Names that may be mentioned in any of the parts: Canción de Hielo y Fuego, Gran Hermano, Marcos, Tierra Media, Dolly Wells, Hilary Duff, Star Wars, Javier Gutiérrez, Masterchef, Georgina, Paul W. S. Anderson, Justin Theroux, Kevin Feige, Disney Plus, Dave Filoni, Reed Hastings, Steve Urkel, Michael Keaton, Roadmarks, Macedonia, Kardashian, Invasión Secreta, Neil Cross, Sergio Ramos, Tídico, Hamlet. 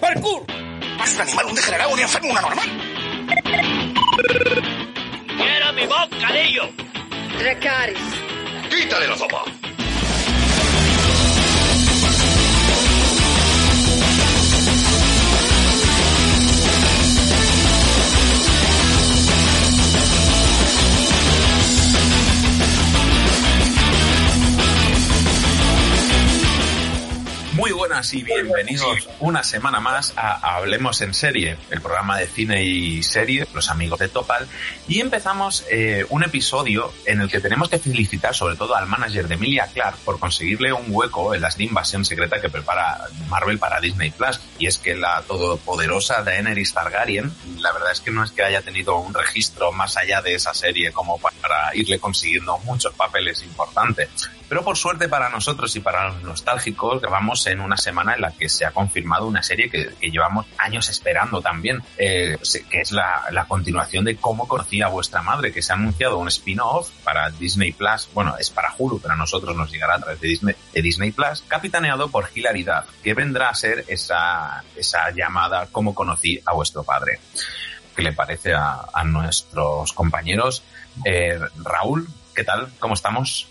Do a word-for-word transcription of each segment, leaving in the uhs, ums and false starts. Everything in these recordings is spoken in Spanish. ¡Parkour! ¡Es un animal, un degenerado, un enfermo, una normal! ¡Quiero mi bocadillo! ¡Recaris! ¡Quítale la sopa! Muy buenas y bienvenidos una semana más a Hablemos en Serie, el programa de cine y serie, los amigos de Topal, y empezamos eh, un episodio en el que tenemos que felicitar sobre todo al manager de Emilia Clarke por conseguirle un hueco en la Invasión Secreta que prepara Marvel para Disney Plus, y es que la todopoderosa Daenerys Targaryen, la verdad es que no es que haya tenido un registro más allá de esa serie como para irle consiguiendo muchos papeles importantes. Pero por suerte para nosotros y para los nostálgicos, que vamos en una semana en la que se ha confirmado una serie que, que llevamos años esperando también, eh, que es la, la continuación de Cómo Conocí a vuestra madre, que se ha anunciado un spin-off para Disney Plus, bueno, es para Hulu, pero a nosotros nos llegará a través de Disney, de Disney Plus, capitaneado por Hilary Duff, que vendrá a ser esa, esa llamada Cómo Conocí a vuestro padre. ¿Qué le parece a, a nuestros compañeros? Eh, Raúl, ¿qué tal? ¿Cómo estamos?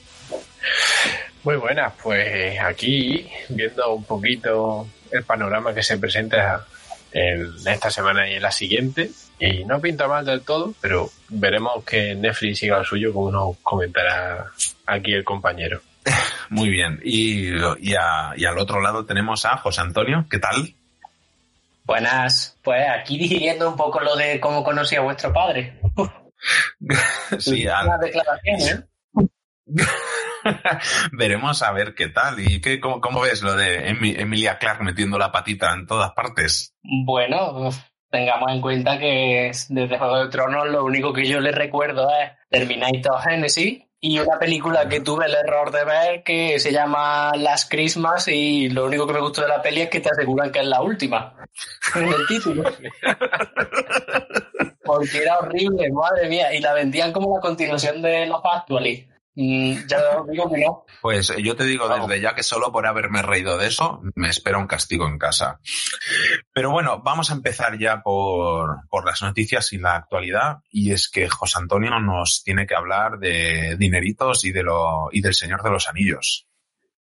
Muy buenas, pues aquí viendo un poquito el panorama que se presenta en esta semana y en la siguiente, y no pinta mal del todo, pero veremos que Netflix siga el suyo, como nos comentará aquí el compañero. Muy bien, y, y, a, y al otro lado tenemos a José Antonio, ¿qué tal? Buenas, pues aquí digiriendo un poco lo de Cómo conocí a vuestro padre. Sí, al... una declaración, ¿eh? Veremos a ver qué tal. ¿Y qué, cómo, cómo ves lo de Emilia Clarke metiendo la patita en todas partes? Bueno, tengamos en cuenta que desde Juego de Tronos lo único que yo le recuerdo es Terminator Genesis y una película que tuve el error de ver que se llama Last Christmas, y lo único que me gustó de la peli es que te aseguran que es la última en el título. Porque era horrible, madre mía, y la vendían como la continuación de Los Actuales. Ya digo que no. Pues yo te digo desde ya que solo por haberme reído de eso me espera un castigo en casa. Pero bueno, vamos a empezar ya por, por las noticias y la actualidad, y es que José Antonio nos tiene que hablar de dineritos y de lo y del Señor de los Anillos.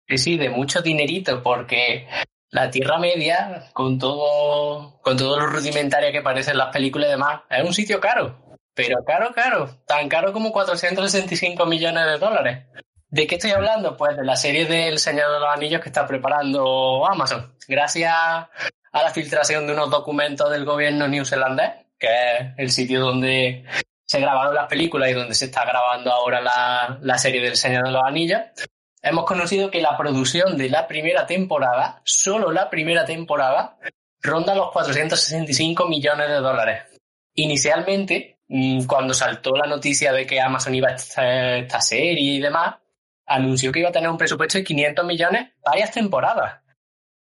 Sí, sí, de mucho dinerito, porque la Tierra Media, con todo con todo lo rudimentaria que parecen las películas y demás, es un sitio caro. Pero caro, caro. Tan caro como cuatrocientos sesenta y cinco millones de dólares. ¿De qué estoy hablando? Pues de la serie del Señor de los Anillos que está preparando Amazon. Gracias a la filtración de unos documentos del gobierno neozelandés, que es el sitio donde se grabaron las películas y donde se está grabando ahora la, la serie del Señor de los Anillos, hemos conocido que la producción de la primera temporada, solo la primera temporada, ronda los cuatrocientos sesenta y cinco millones de dólares. Inicialmente, cuando saltó la noticia de que Amazon iba a hacer esta serie y demás, anunció que iba a tener un presupuesto de quinientos millones varias temporadas.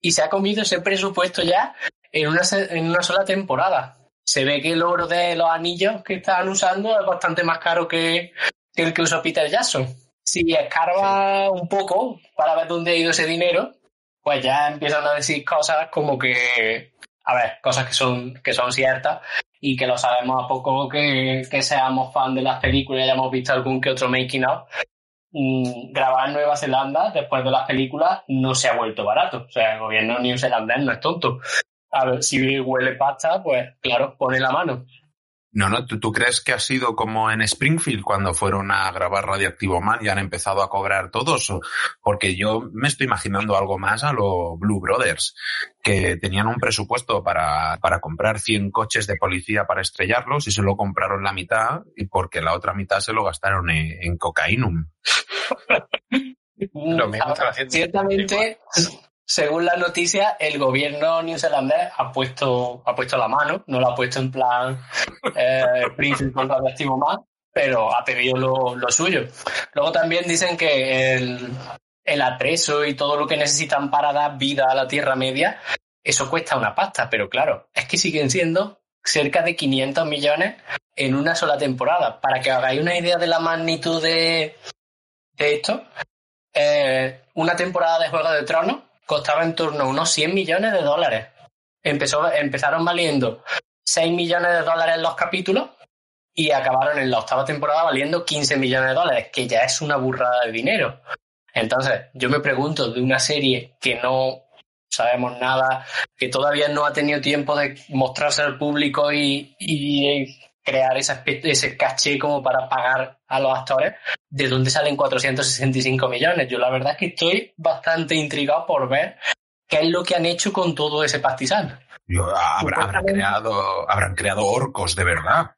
Y se ha comido ese presupuesto ya en una, en una sola temporada. Se ve que el oro de los anillos que están usando es bastante más caro que el que usó Peter Jackson. Si escarba un poco para ver dónde ha ido ese dinero, pues ya empiezan a decir cosas como que... A ver, cosas que son, que son ciertas y que lo sabemos a poco que, que seamos fan de las películas y hayamos visto algún que otro making of. Mm, grabar en Nueva Zelanda después de las películas no se ha vuelto barato. O sea, el gobierno neozelandés no es tonto. A ver, si huele pasta, pues claro, pone la mano. No, no, ¿tú, ¿tú crees que ha sido como en Springfield cuando fueron a grabar Radioactivo Man y han empezado a cobrar todos? Porque yo me estoy imaginando algo más a los Blue Brothers, que tenían un presupuesto para, para comprar cien coches de policía para estrellarlos y se lo compraron la mitad, y porque la otra mitad se lo gastaron en, en cocainum. Lo mismo ahora, haciendo ciertamente, según la noticia, el gobierno neozelandés ha puesto, ha puesto la mano, no lo ha puesto en plan eh, príncipe contra el estimo más, pero ha pedido lo, lo suyo. Luego también dicen que el, el atrezo y todo lo que necesitan para dar vida a la Tierra Media, eso cuesta una pasta, pero claro, es que siguen siendo cerca de quinientos millones en una sola temporada. Para que hagáis una idea de la magnitud de, de esto, eh, una temporada de Juego de Tronos costaba en torno a unos cien millones de dólares. Empezó, empezaron valiendo seis millones de dólares los capítulos y acabaron en la octava temporada valiendo quince millones de dólares, que ya es una burrada de dinero. Entonces, yo me pregunto, de una serie que no sabemos nada, que todavía no ha tenido tiempo de mostrarse al público y, y crear esa, ese caché como para pagar a los actores, ¿de dónde salen cuatrocientos sesenta y cinco millones? Yo la verdad es que estoy bastante intrigado por ver qué es lo que han hecho con todo ese pastizal. Habrá, habrán, creado, habrán creado orcos de verdad.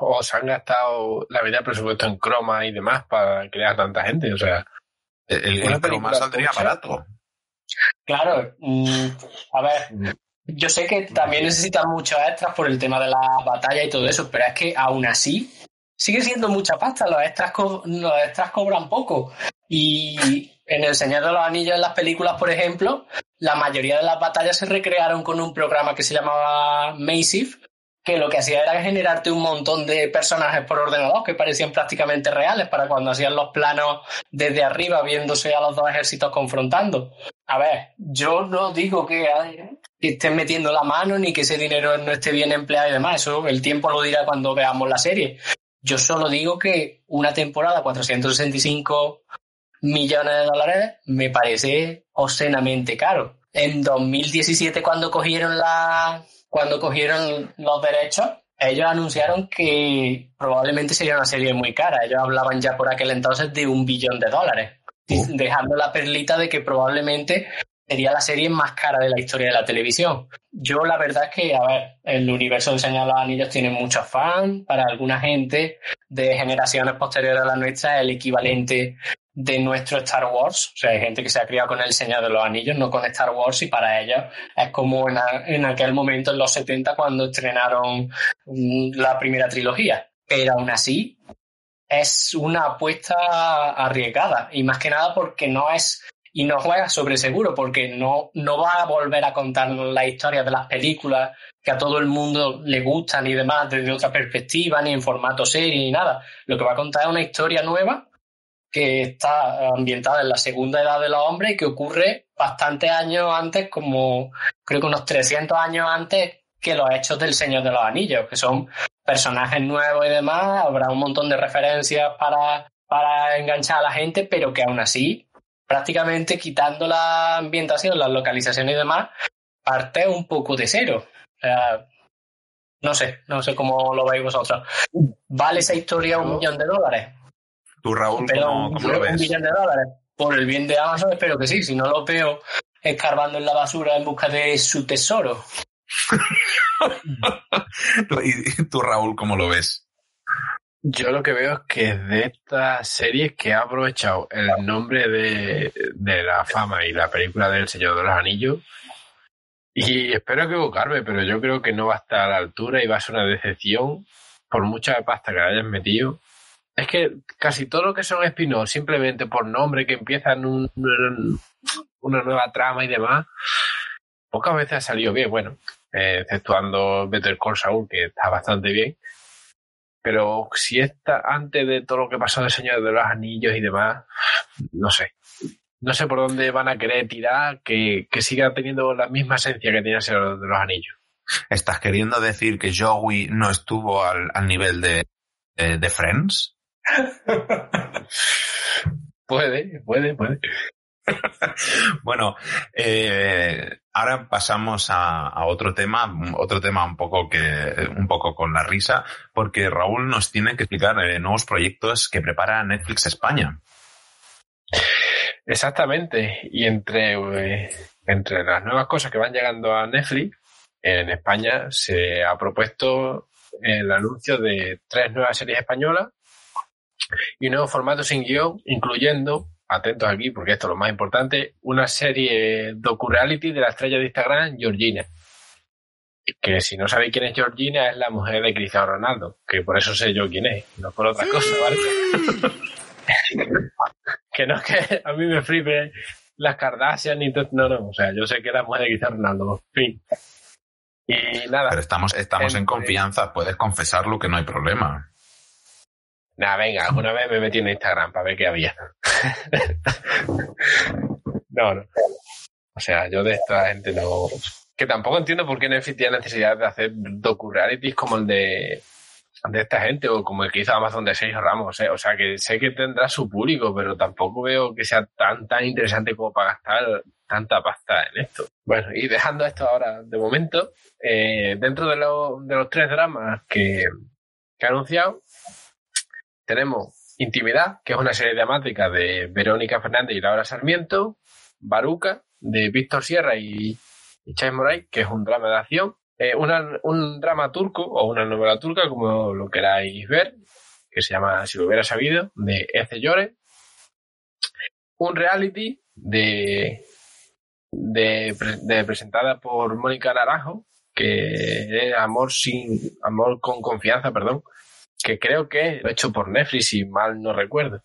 O se han gastado la mitad del presupuesto en croma y demás para crear tanta gente. O sea, el, el croma saldría barato. Claro, mm, a ver, yo sé que también necesitan muchos extras por el tema de la batalla y todo eso, pero es que aún así sigue siendo mucha pasta. Los extras, co- los extras cobran poco. Y en El Señor de los Anillos, en las películas, por ejemplo, la mayoría de las batallas se recrearon con un programa que se llamaba Massive, que lo que hacía era generarte un montón de personajes por ordenador que parecían prácticamente reales para cuando hacían los planos desde arriba viéndose a los dos ejércitos confrontando. A ver, yo no digo que, que estén metiendo la mano ni que ese dinero no esté bien empleado y demás. Eso el tiempo lo dirá cuando veamos la serie. Yo solo digo que una temporada, cuatrocientos sesenta y cinco millones de dólares, me parece obscenamente caro. En dos mil diecisiete, cuando cogieron la... Cuando cogieron los derechos, ellos anunciaron que probablemente sería una serie muy cara. Ellos hablaban ya por aquel entonces de un billón de dólares, uh. dejando la perlita de que probablemente sería la serie más cara de la historia de la televisión. Yo la verdad es que, a ver, el universo del Señor de los Anillos tiene muchos fans. Para alguna gente de generaciones posteriores a la nuestra, el equivalente de nuestro Star Wars. O sea, hay gente que se ha criado con El Señor de los Anillos, no con Star Wars, y para ellos es como en, a, en aquel momento, en los setenta, cuando estrenaron la primera trilogía. Pero aún así, es una apuesta arriesgada, y más que nada porque no es... Y no juega sobre seguro, porque no, no va a volver a contarnos la historia de las películas que a todo el mundo le gustan y demás, desde otra perspectiva, ni en formato serie, ni nada. Lo que va a contar es una historia nueva que está ambientada en la segunda edad de los hombres y que ocurre bastantes años antes, como creo que unos trescientos años antes que los hechos del Señor de los Anillos, que son personajes nuevos y demás. Habrá un montón de referencias para, para enganchar a la gente, pero que aún así, prácticamente quitando la ambientación, las localizaciones y demás, parte un poco de cero. Uh, no sé, no sé cómo lo veis vosotros. ¿Vale esa historia un millón de dólares? Tú, Raúl, ¿cómo, cómo lo ves? Un millón de dólares. Por el bien de Amazon, espero que sí. Si no, lo veo escarbando en la basura en busca de su tesoro. ¿Y tú, Raúl, cómo lo ves? Yo lo que veo es que de estas series que ha aprovechado el nombre de, de la fama y la película del Señor de los Anillos, y espero equivocarme, pero yo creo que no va a estar a la altura y va a ser una decepción por mucha pasta que le hayas metido. Es que casi todo lo que son spin-off, simplemente por nombre, que empiezan un, una nueva trama y demás, pocas veces ha salido bien. Bueno, eh, exceptuando Better Call Saul, que está bastante bien. Pero si está antes de todo lo que pasó de Señor de los Anillos y demás, no sé. No sé por dónde van a querer tirar que, que siga teniendo la misma esencia que tenía el Señor de los Anillos. ¿Estás queriendo decir que Joey no estuvo al, al nivel de, de, de Friends? Puede, puede, puede. Bueno, eh, ahora pasamos a, a otro tema, otro tema un poco que un poco con la risa, porque Raúl nos tiene que explicar eh, nuevos proyectos que prepara Netflix España. Exactamente, y entre, eh, entre las nuevas cosas que van llegando a Netflix, en España se ha propuesto el anuncio de tres nuevas series españolas y un nuevo formato sin guión, incluyendo, atentos aquí porque esto es lo más importante, una serie docu-reality de la estrella de Instagram, Georgina. Que si no sabéis quién es Georgina, es la mujer de Cristiano Ronaldo, que por eso sé yo quién es, no por otra cosa, ¿vale? Que no es que a mí me flipe las Kardashian y todo, no, no, o sea, yo sé que es la mujer de Cristiano Ronaldo, en fin. Y nada. Pero estamos, estamos en, en confianza, puedes confesarlo que no hay problema. Nah, venga, alguna vez me metí en Instagram para ver qué había. No, no. O sea, yo de esta gente no... Que tampoco entiendo por qué Netflix tiene necesidad de hacer docu-realities como el de, de esta gente o como el que hizo Amazon de Sergio Ramos. ¿eh? O sea, que sé que tendrá su público, pero tampoco veo que sea tan, tan interesante como para gastar tanta pasta en esto. Bueno, y dejando esto ahora de momento, eh, dentro de, lo, de los tres dramas que, que ha anunciado, tenemos Intimidad, que es una serie dramática de Verónica Fernández y Laura Sarmiento, Baruca, de Víctor Sierra y... y Chai Moray, que es un drama de acción, eh, una, un drama turco o una novela turca, como lo queráis ver, que se llama Si lo hubiera sabido, de Ece Llore, un reality de, de, de presentada por Mónica Naranjo, que es Amor sin amor con confianza, perdón, que creo que es hecho por Netflix, si mal no recuerdo.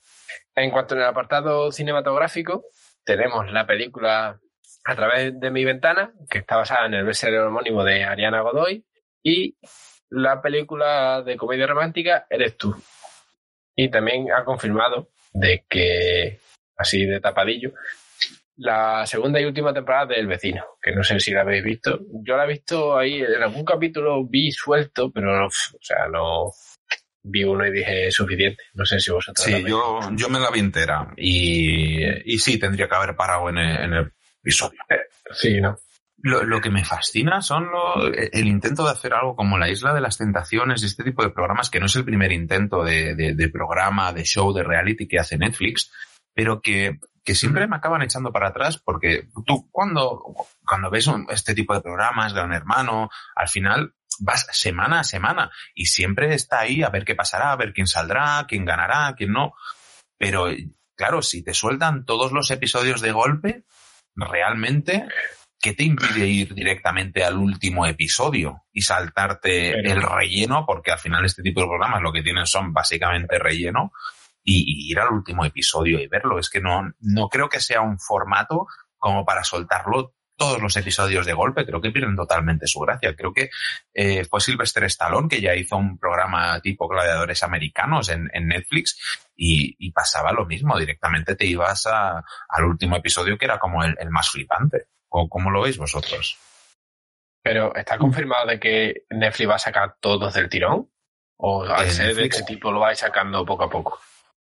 En cuanto al apartado cinematográfico, tenemos la película A través de mi ventana, que está basada en el bestseller homónimo de Ariana Godoy, y la película de comedia romántica Eres tú. Y también ha confirmado de que, así de tapadillo, la segunda y última temporada de El vecino, que no sé si la habéis visto. Yo la he visto ahí, en algún capítulo vi suelto, pero no, o sea, no... vi uno y dije suficiente. No sé si vosotros sí, la veis. yo yo me la vi entera y, y sí, tendría que haber parado en el, en el... Sí, ¿no? Lo, lo que me fascina son lo, el intento de hacer algo como La Isla de las Tentaciones, este tipo de programas, que no es el primer intento de, de, de programa, de show, de reality que hace Netflix, pero que, que siempre me acaban echando para atrás, porque tú cuando, cuando ves un, este tipo de programas, Gran Hermano, al final vas semana a semana y siempre está ahí a ver qué pasará, a ver quién saldrá, quién ganará, quién no. Pero claro, si te sueltan todos los episodios de golpe, realmente, ¿qué te impide ir directamente al último episodio y saltarte Pero... el relleno? Porque al final este tipo de programas lo que tienen son básicamente relleno, y, y ir al último episodio y verlo. Es que no, no creo que sea un formato como para soltarlo todos los episodios de golpe. Creo que pierden totalmente su gracia. Creo que eh, fue Sylvester Stallone que ya hizo un programa tipo Gladiadores Americanos en, en Netflix. Y, y pasaba lo mismo, directamente te ibas a, al último episodio, que era como el, el más flipante. ¿Cómo, ¿Cómo lo veis vosotros? ¿Pero está confirmado de que Netflix va a sacar todos del tirón? ¿O al ser de qué tipo lo vais sacando poco a poco?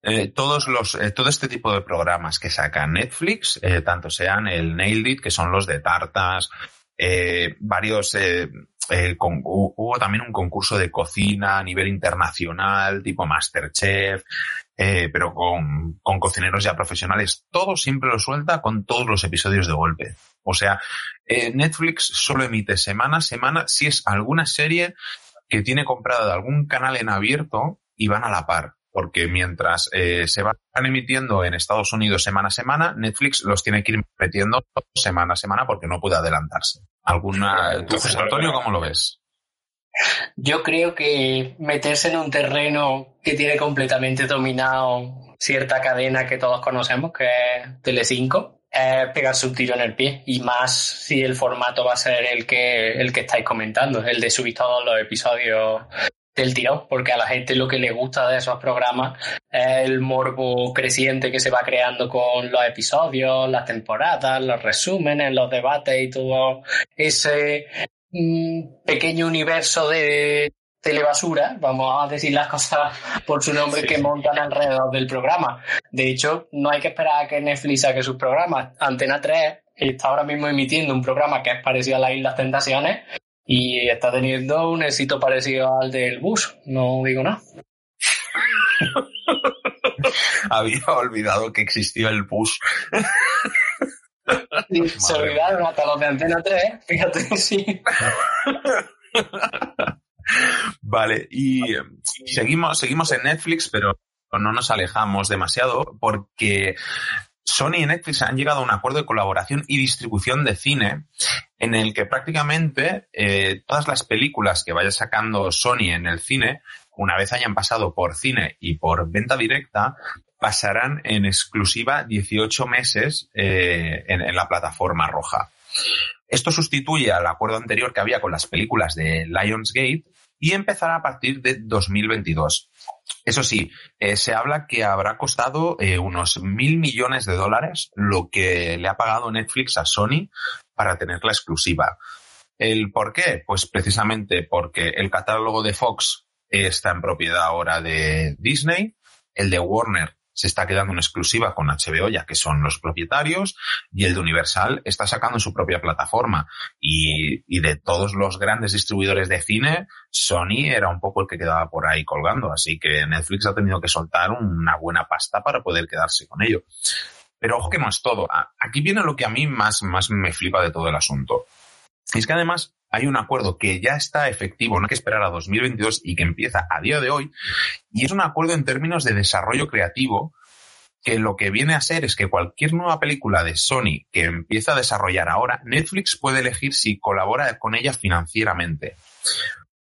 Eh, todos los eh, todo este tipo de programas que saca Netflix, eh, tanto sean el Nailed It, que son los de tartas, eh, varios... Eh, Eh, con, hubo también un concurso de cocina a nivel internacional, tipo MasterChef, eh, pero con, con cocineros ya profesionales. Todo siempre lo suelta con todos los episodios de golpe. O sea, eh, Netflix solo emite semana a semana si es alguna serie que tiene comprada de algún canal en abierto y van a la par. Porque mientras eh, se van emitiendo en Estados Unidos semana a semana, Netflix los tiene que ir metiendo semana a semana porque no puede adelantarse. ¿Alguna? Entonces, Antonio, ¿cómo lo ves? Yo creo que meterse en un terreno que tiene completamente dominado cierta cadena que todos conocemos, que es Telecinco, es pegarse un tiro en el pie. Y más si el formato va a ser el que, el que estáis comentando, el de subir todos los episodios del tirón, porque a la gente lo que le gusta de esos programas es el morbo creciente que se va creando con los episodios, las temporadas, los resúmenes, los debates y todo ese mm, pequeño universo de telebasura, vamos a decir las cosas por su nombre, sí, que montan alrededor del programa. De hecho, no hay que esperar a que Netflix saque sus programas. Antena tres está ahora mismo emitiendo un programa que es parecido a La Isla de las Tentaciones, y está teniendo un éxito parecido al del bus. No digo nada. Había olvidado que existía el bus. Sí, se olvidaron hasta los de Antena tres, ¿eh? Fíjate, sí. Vale, y seguimos, seguimos en Netflix, pero no nos alejamos demasiado porque Sony y Netflix han llegado a un acuerdo de colaboración y distribución de cine en el que prácticamente eh, todas las películas que vaya sacando Sony en el cine, una vez hayan pasado por cine y por venta directa, pasarán en exclusiva dieciocho meses eh, en, en la plataforma roja. Esto sustituye al acuerdo anterior que había con las películas de Lionsgate, y empezará a partir de dos mil veintidós. Eso sí, eh, se habla que habrá costado eh, unos mil millones de dólares lo que le ha pagado Netflix a Sony para tener la exclusiva. ¿El por qué? Pues precisamente porque el catálogo de Fox está en propiedad ahora de Disney, el de Warner se está quedando en exclusiva con H B O, ya que son los propietarios, y el de Universal está sacando su propia plataforma. Y, y de todos los grandes distribuidores de cine, Sony era un poco el que quedaba por ahí colgando, así que Netflix ha tenido que soltar una buena pasta para poder quedarse con ello. Pero ojo que no es todo. Aquí viene lo que a mí más, más me flipa de todo el asunto. Es que además hay un acuerdo que ya está efectivo, no hay que esperar a dos mil veintidós y que empieza a día de hoy, y es un acuerdo en términos de desarrollo creativo que lo que viene a ser es que cualquier nueva película de Sony que empieza a desarrollar ahora, Netflix puede elegir si colabora con ella financieramente.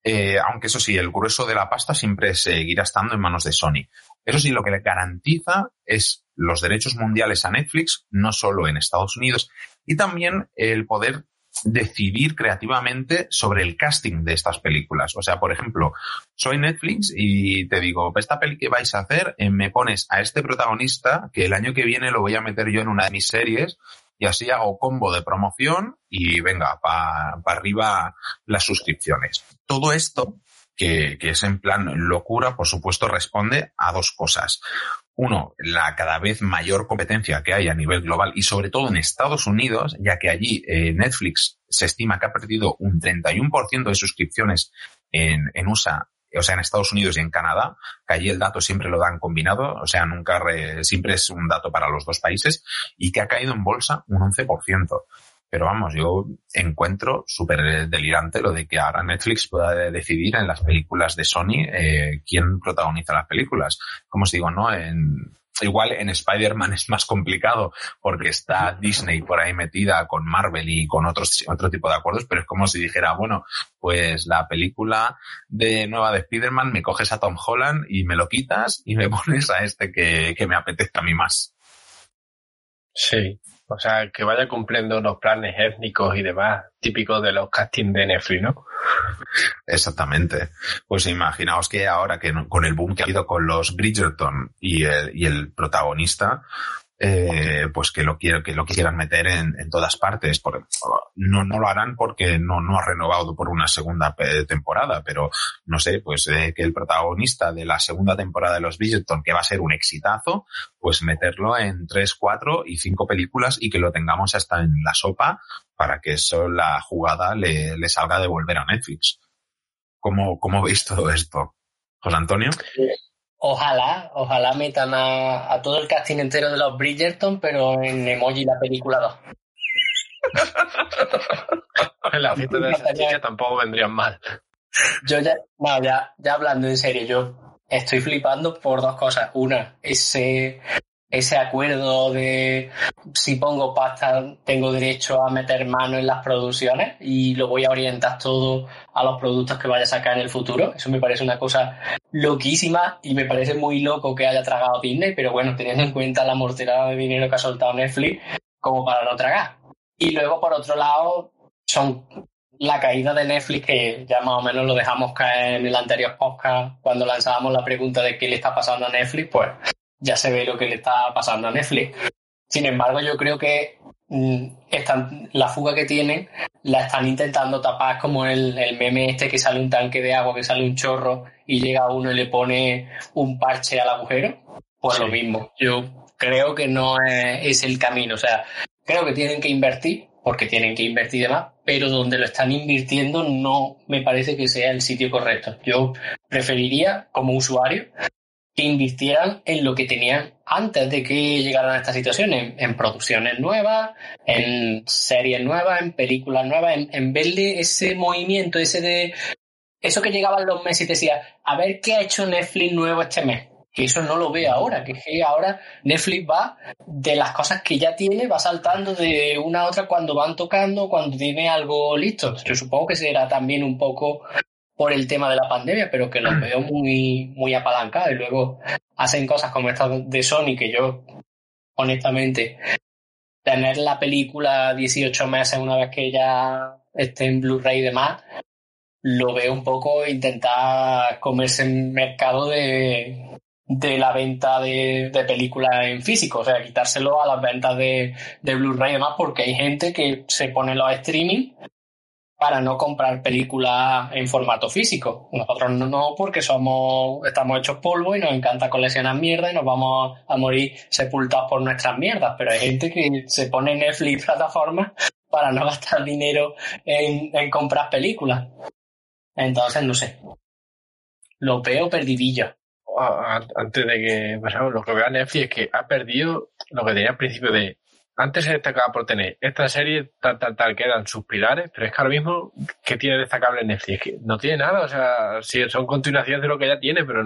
Eh, aunque eso sí, el grueso de la pasta siempre seguirá estando en manos de Sony. Eso sí, lo que le garantiza es los derechos mundiales a Netflix, no solo en Estados Unidos, y también el poder decidir creativamente sobre el casting de estas películas. O sea, por ejemplo, soy Netflix y te digo, esta peli que vais a hacer, me pones a este protagonista que el año que viene lo voy a meter yo en una de mis series y así hago combo de promoción y venga, para pa arriba las suscripciones. Todo esto, que, que es en plan locura, por supuesto, responde a dos cosas. Uno, la cada vez mayor competencia que hay a nivel global y sobre todo en Estados Unidos, ya que allí eh, Netflix se estima que ha perdido un treinta y uno por ciento de suscripciones en, en U S A, o sea, en Estados Unidos y en Canadá, que allí el dato siempre lo dan combinado, o sea, nunca re, siempre es un dato para los dos países, y que ha caído en bolsa un once por ciento. Pero vamos, yo encuentro súper delirante lo de que ahora Netflix pueda decidir en las películas de Sony eh, quién protagoniza las películas. Como os digo, ¿no? En, igual en Spider-Man es más complicado porque está Disney por ahí metida con Marvel y con otros otro tipo de acuerdos, pero es como si dijera, bueno, pues la película de nueva de Spider-Man me coges a Tom Holland y me lo quitas y me pones a este que, que me apetezca a mí más. Sí. O sea, que vaya cumpliendo unos planes étnicos y demás, típicos de los castings de Netflix, ¿no? Exactamente. Pues imaginaos que ahora, que con el boom que ha habido con los Bridgerton y el, y el protagonista, eh, pues que lo, que lo quisieran meter en, en todas partes. Por, no, no lo harán porque no, no ha renovado por una segunda temporada, pero no sé, pues eh, que el protagonista de la segunda temporada de los Bridgerton, que va a ser un exitazo, pues meterlo en tres, cuatro y cinco películas y que lo tengamos hasta en la sopa para que eso, la jugada, le, le salga de volver a Netflix. ¿Cómo, cómo veis todo esto, José Antonio? Ojalá, ojalá metan a, a todo el casting entero de los Bridgerton, pero en emoji la película dos. En la fiesta de Sevilla tampoco vendrían mal. Yo ya, no, ya, ya hablando en serio, yo estoy flipando por dos cosas. Una, ese, ese acuerdo de si pongo pasta tengo derecho a meter mano en las producciones y lo voy a orientar todo a los productos que vaya a sacar en el futuro. Eso me parece una cosa loquísima y me parece muy loco que haya tragado Disney, pero bueno, teniendo en cuenta la morterada de dinero que ha soltado Netflix, como para no tragar. Y luego, por otro lado, son... la caída de Netflix, que ya más o menos lo dejamos caer en el anterior podcast cuando lanzábamos la pregunta de qué le está pasando a Netflix, pues ya se ve lo que le está pasando a Netflix. Sin embargo, yo creo que mmm, están, la fuga que tienen la están intentando tapar, como el, el meme este que sale un tanque de agua, que sale un chorro y llega uno y le pone un parche al agujero. Pues sí. Lo mismo. Yo creo que no es, es el camino. O sea, creo que tienen que invertir, porque tienen que invertir de más, pero donde lo están invirtiendo no me parece que sea el sitio correcto. Yo preferiría, como usuario, que invirtieran en lo que tenían antes de que llegaran a esta situación, en, en producciones nuevas, en series nuevas, en películas nuevas, en, en ver de ese movimiento, ese de eso que llegaban los meses y te decía, a ver qué ha hecho Netflix nuevo este mes. Que eso no lo ve ahora, que ahora Netflix va de las cosas que ya tiene, va saltando de una a otra cuando van tocando, cuando tiene algo listo. Yo supongo que será también un poco por el tema de la pandemia, pero que los veo muy, muy apalancados. Y luego hacen cosas como esta de Sony, que yo, honestamente, tener la película dieciocho meses una vez que ya esté en Blu-ray y demás, lo veo un poco intentar comerse el mercado de, de la venta de, de películas en físico, o sea, quitárselo a las ventas de, de Blu-ray y demás, porque hay gente que se pone los streaming para no comprar películas en formato físico. Nosotros no, porque somos estamos hechos polvo y nos encanta coleccionar mierda y nos vamos a morir sepultados por nuestras mierdas, pero hay gente que se pone Netflix y plataformas para no gastar dinero en, en comprar películas. Entonces, no sé. Lo veo perdidillo. Antes de que pasemos, lo que veo a Netflix es que ha perdido lo que tenía al principio de... Antes se destacaba por tener esta serie tal, tal, tal, que eran sus pilares, pero es que ahora mismo, ¿qué tiene destacable Netflix? No tiene nada, o sea, sí, son continuaciones de lo que ya tiene, pero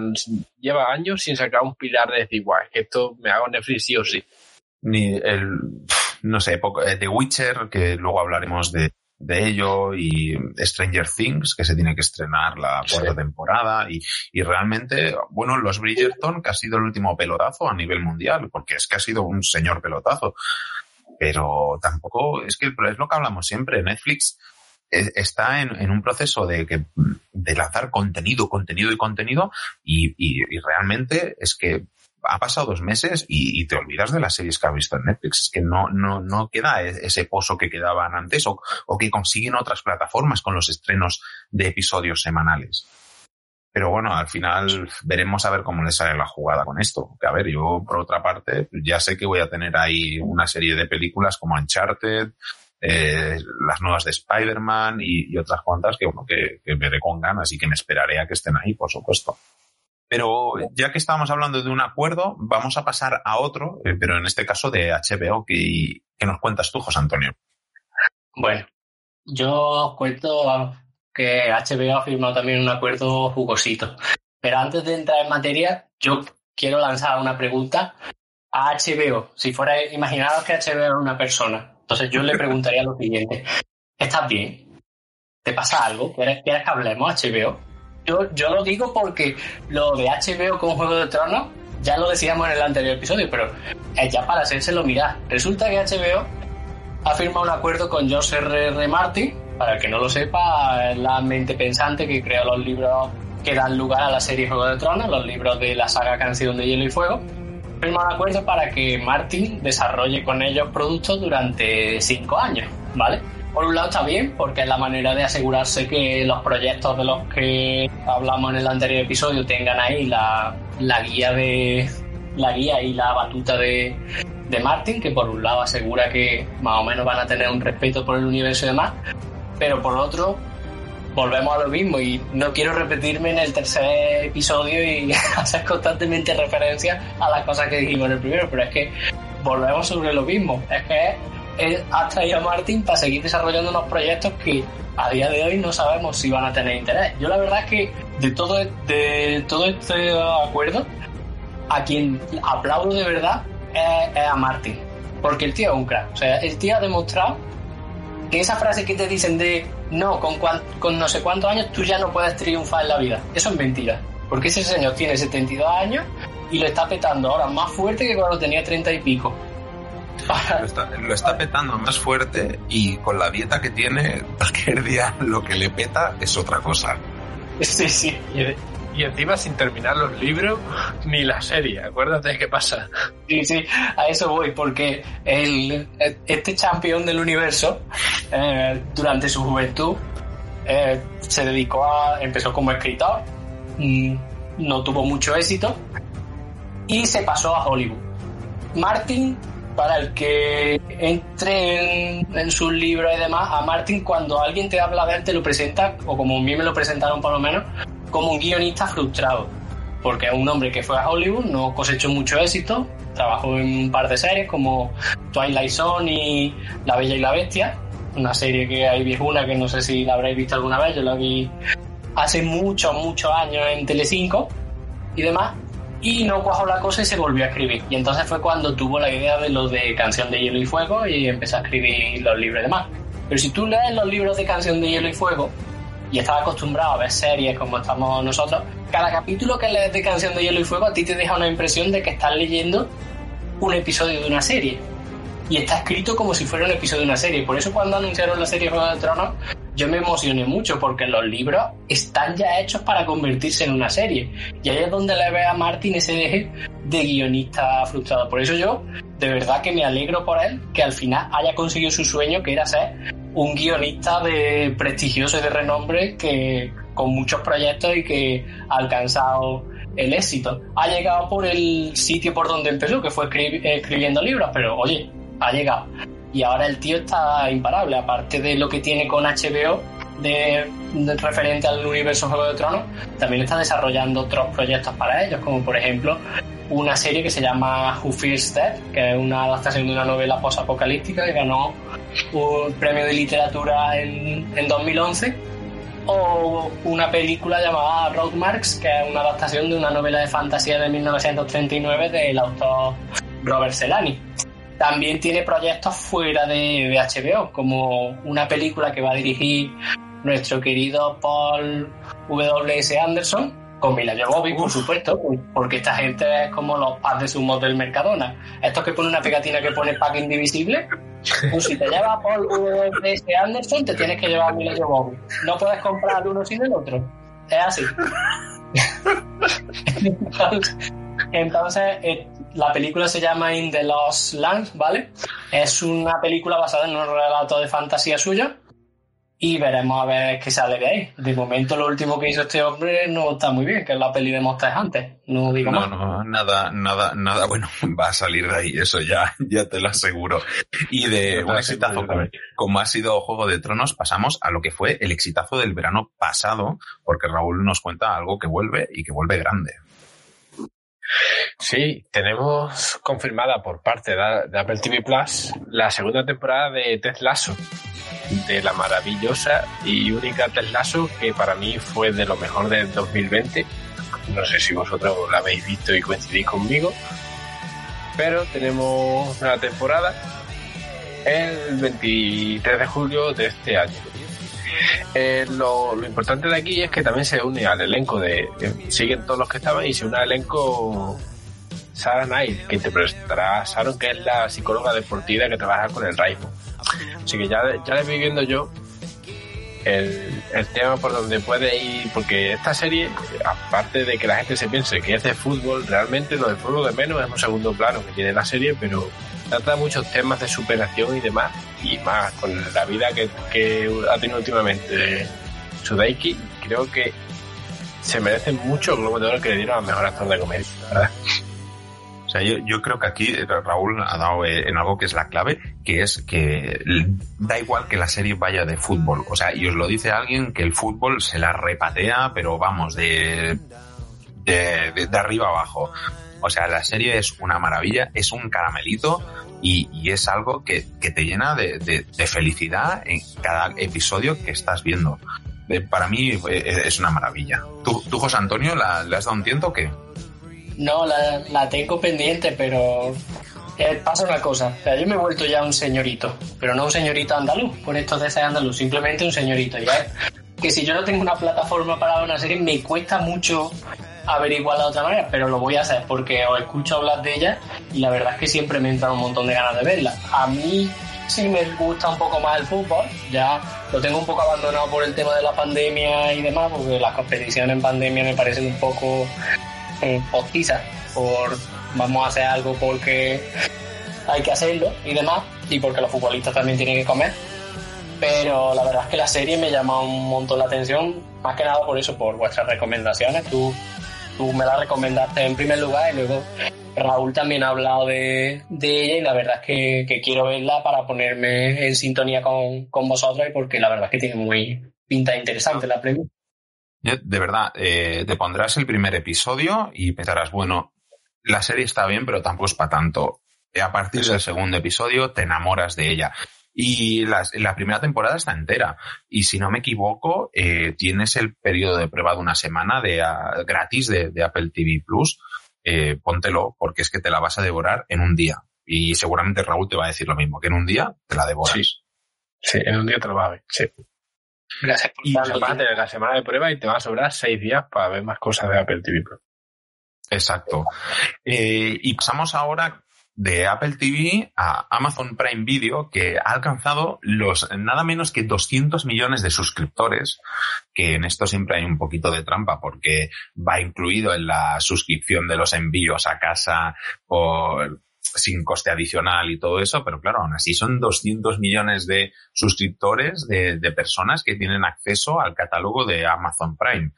lleva años sin sacar un pilar de decir, guau, es que esto me hago Netflix sí o sí. Ni el, no sé, poco, The Witcher, que luego hablaremos de, de ello, y Stranger Things, que se tiene que estrenar la cuarta sí. temporada, y, y realmente, bueno, los Bridgerton, que ha sido el último pelotazo a nivel mundial, porque es que ha sido un señor pelotazo. Pero tampoco, es que es lo que hablamos siempre, Netflix es, está en, en un proceso de, que, de lanzar contenido, contenido y contenido y, y, y realmente es que ha pasado dos meses y, y te olvidas de las series que has visto en Netflix, es que no, no, no queda ese pozo que quedaban antes o, o que consiguen otras plataformas con los estrenos de episodios semanales. Pero bueno, al final veremos a ver cómo les sale la jugada con esto. Que a ver, yo por otra parte ya sé que voy a tener ahí una serie de películas como Uncharted, eh, las nuevas de Spider-Man y, y otras cuantas que, bueno, que, que veré con ganas y que me esperaré a que estén ahí, por supuesto. Pero ya que estábamos hablando de un acuerdo, vamos a pasar a otro, eh, pero en este caso de H B O, que, que nos cuentas tú, José Antonio. Bueno, yo cuento... que H B O ha firmado también un acuerdo jugosito. Pero antes de entrar en materia, yo quiero lanzar una pregunta a H B O. Si fuera, imaginaros que H B O era una persona. Entonces yo le preguntaría lo siguiente. ¿Estás bien? ¿Te pasa algo? ¿Quieres que hablemos, H B O? Yo, yo lo digo porque lo de H B O con Juego de Tronos, ya lo decíamos en el anterior episodio, pero ya para hacérselo mirar. Resulta que H B O ha firmado un acuerdo con George R R. Martin. Para el que no lo sepa, la mente pensante que creó los libros que dan lugar a la serie Juego de Tronos, los libros de la saga Canción de Hielo y Fuego, firma un acuerdo para que Martin desarrolle con ellos productos durante cinco años, ¿vale? Por un lado está bien, porque es la manera de asegurarse que los proyectos de los que hablamos en el anterior episodio tengan ahí la, la guía de la guía y la batuta de, de Martin, que por un lado asegura que más o menos van a tener un respeto por el universo y demás. Pero por otro, volvemos a lo mismo y no quiero repetirme en el tercer episodio y hacer constantemente referencia a las cosas que dijimos en el primero, pero es que volvemos sobre lo mismo. Es que él ha traído a Martin para seguir desarrollando unos proyectos que a día de hoy no sabemos si van a tener interés. Yo la verdad es que de todo, de todo este acuerdo, a quien aplaudo de verdad es, es a Martin, porque el tío es un crack. O sea, el tío ha demostrado que esa frase que te dicen de no, con, cuan, con no sé cuántos años tú ya no puedes triunfar en la vida, eso es mentira, porque ese señor tiene setenta y dos años y lo está petando ahora más fuerte que cuando tenía treinta y pico. Lo está, lo está petando más fuerte y con la dieta que tiene, cualquier día lo que le peta es otra cosa. Sí, sí. Y encima sin terminar los libros ni la serie, acuérdate de qué pasa. Sí, sí, a eso voy, porque el, este campeón del universo, eh, durante su juventud, eh, se dedicó a... empezó como escritor, no tuvo mucho éxito, y se pasó a Hollywood. Martin, para el que entre en, en sus libros y demás, a Martin cuando alguien te habla de él te lo presenta, o como a mí me lo presentaron por lo menos, como un guionista frustrado, porque es un hombre que fue a Hollywood, no cosechó mucho éxito, trabajó en un par de series como Twilight Zone y La Bella y la Bestia, una serie que hay viejuna que no sé si la habréis visto alguna vez, yo la vi hace muchos, muchos años en Telecinco y demás, y no cuajó la cosa y se volvió a escribir, y entonces fue cuando tuvo la idea de lo de Canción de Hielo y Fuego y empezó a escribir los libros y demás. Pero si tú lees los libros de Canción de Hielo y Fuego y estaba acostumbrado a ver series como estamos nosotros, cada capítulo que lees de Canción de Hielo y Fuego a ti te deja una impresión de que estás leyendo un episodio de una serie. Y está escrito como si fuera un episodio de una serie. Por eso cuando anunciaron la serie Juego de Tronos, yo me emocioné mucho porque los libros están ya hechos para convertirse en una serie. Y ahí es donde le ve a Martin ese deje de guionista frustrado. Por eso yo, de verdad que me alegro por él, que al final haya conseguido su sueño, que era ser un guionista de prestigioso y de renombre, que con muchos proyectos y que ha alcanzado el éxito. Ha llegado por el sitio por donde empezó, que fue escri- escribiendo libros, pero oye, ha llegado. Y ahora el tío está imparable, aparte de lo que tiene con H B O de, de referente al universo Juego de Tronos, también está desarrollando otros proyectos para ellos, como por ejemplo una serie que se llama Who Fears Death, que es una adaptación de una novela posapocalíptica que ganó un premio de literatura en, en dos mil once, o una película llamada Roadmarks, que es una adaptación de una novela de fantasía de mil novecientos treinta y nueve del autor Robert Zelani. También tiene proyectos fuera de, de H B O, como una película que va a dirigir nuestro querido Paul W. S. Anderson, con Mila Jovovich, por supuesto, porque esta gente es como los packs de zumos del Mercadona. Estos que ponen una pegatina que pone pack indivisible, pues si te lleva Paul W. S. Anderson, te tienes que llevar a Mila Jovovich. No puedes comprar uno sin el otro. Es así. Entonces, eh, la película se llama In the Lost Lands, ¿vale? Es una película basada en un relato de fantasía suya y veremos a ver qué sale de ahí. De momento, lo último que hizo este hombre no está muy bien, que es la peli de Monster Hunter. No digo no, más. No, nada, nada, nada bueno va a salir de ahí, eso ya, ya te lo aseguro. Y de un exitazo como, como ha sido Juego de Tronos, pasamos a lo que fue el exitazo del verano pasado, porque Raúl nos cuenta algo que vuelve y que vuelve grande. Sí, tenemos confirmada por parte de Apple T V Plus la segunda temporada de Ted Lasso, de la maravillosa y única Ted Lasso, que para mí fue de lo mejor del dos mil veinte. No sé si vosotros la habéis visto y coincidís conmigo, pero tenemos una temporada el veintitrés de julio de este año. Eh, lo, lo importante de aquí es que también se une al elenco de eh, siguen todos los que estaban y se une al elenco Sarah Knight, que interpretará a Sharon, que es la psicóloga deportiva que trabaja con el Raimo. Así que ya, ya les voy viendo yo el, el tema por donde puede ir, porque esta serie, aparte de que la gente se piense que es de fútbol, realmente lo del fútbol de menos es un segundo plano que tiene la serie, pero trata muchos temas de superación y demás, y más con la vida que, que ha tenido últimamente Sudeikis. Creo que se merecen mucho el Globo de Oro que le dieron al mejor actor de comedia, ¿verdad? O sea, yo, yo creo que aquí Raúl ha dado en algo que es la clave, que es que da igual que la serie vaya de fútbol. O sea, y os lo dice alguien que el fútbol se la repatea, pero vamos, de, de, de, de arriba abajo. O sea, la serie es una maravilla, es un caramelito y, y es algo que, que te llena de, de, de felicidad en cada episodio que estás viendo. Eh, para mí eh, es una maravilla. ¿Tú, tú José Antonio, la, le has dado un tiento o qué? No, la, la tengo pendiente, pero eh, pasa una cosa. O sea, yo me he vuelto ya un señorito, pero no un señorito andaluz, con estos de ser andaluz, simplemente un señorito. Ya que si yo no tengo una plataforma para una serie, me cuesta mucho averiguar de otra manera, pero lo voy a hacer porque os escucho hablar de ella y la verdad es que siempre me entran un montón de ganas de verla. A mí sí me gusta un poco más el fútbol, ya lo tengo un poco abandonado por el tema de la pandemia y demás, porque las competiciones en pandemia me parecen un poco eh, postizas por vamos a hacer algo porque hay que hacerlo y demás, y porque los futbolistas también tienen que comer. Pero la verdad es que la serie me llama un montón la atención, más que nada por eso, por vuestras recomendaciones. Tú Tú me la recomendaste en primer lugar y luego Raúl también ha hablado de, de ella, y la verdad es que, que quiero verla para ponerme en sintonía con, con vosotros, y porque la verdad es que tiene muy pinta interesante la premisa. De verdad, eh, te pondrás el primer episodio y pensarás, bueno, la serie está bien, pero tampoco es para tanto. A partir del segundo episodio te enamoras de ella. Y la, la primera temporada está entera. Y si no me equivoco, eh, tienes el periodo de prueba de una semana de a, gratis de, de Apple T V Plus. Eh, póntelo, porque es que te la vas a devorar en un día. Y seguramente Raúl te va a decir lo mismo, que en un día te la devoras. Sí, sí, en un día te lo vas a ver. Sí. Gracias por tanto. Vas a tener la semana de prueba y te va a sobrar seis días para ver más cosas de Apple T V Plus. Exacto. Eh, y pasamos ahora de Apple T V a Amazon Prime Video, que ha alcanzado los nada menos que doscientos millones de suscriptores, que en esto siempre hay un poquito de trampa porque va incluido en la suscripción de los envíos a casa por... sin coste adicional y todo eso, pero claro, aún así son doscientos millones de suscriptores, de, de personas que tienen acceso al catálogo de Amazon Prime,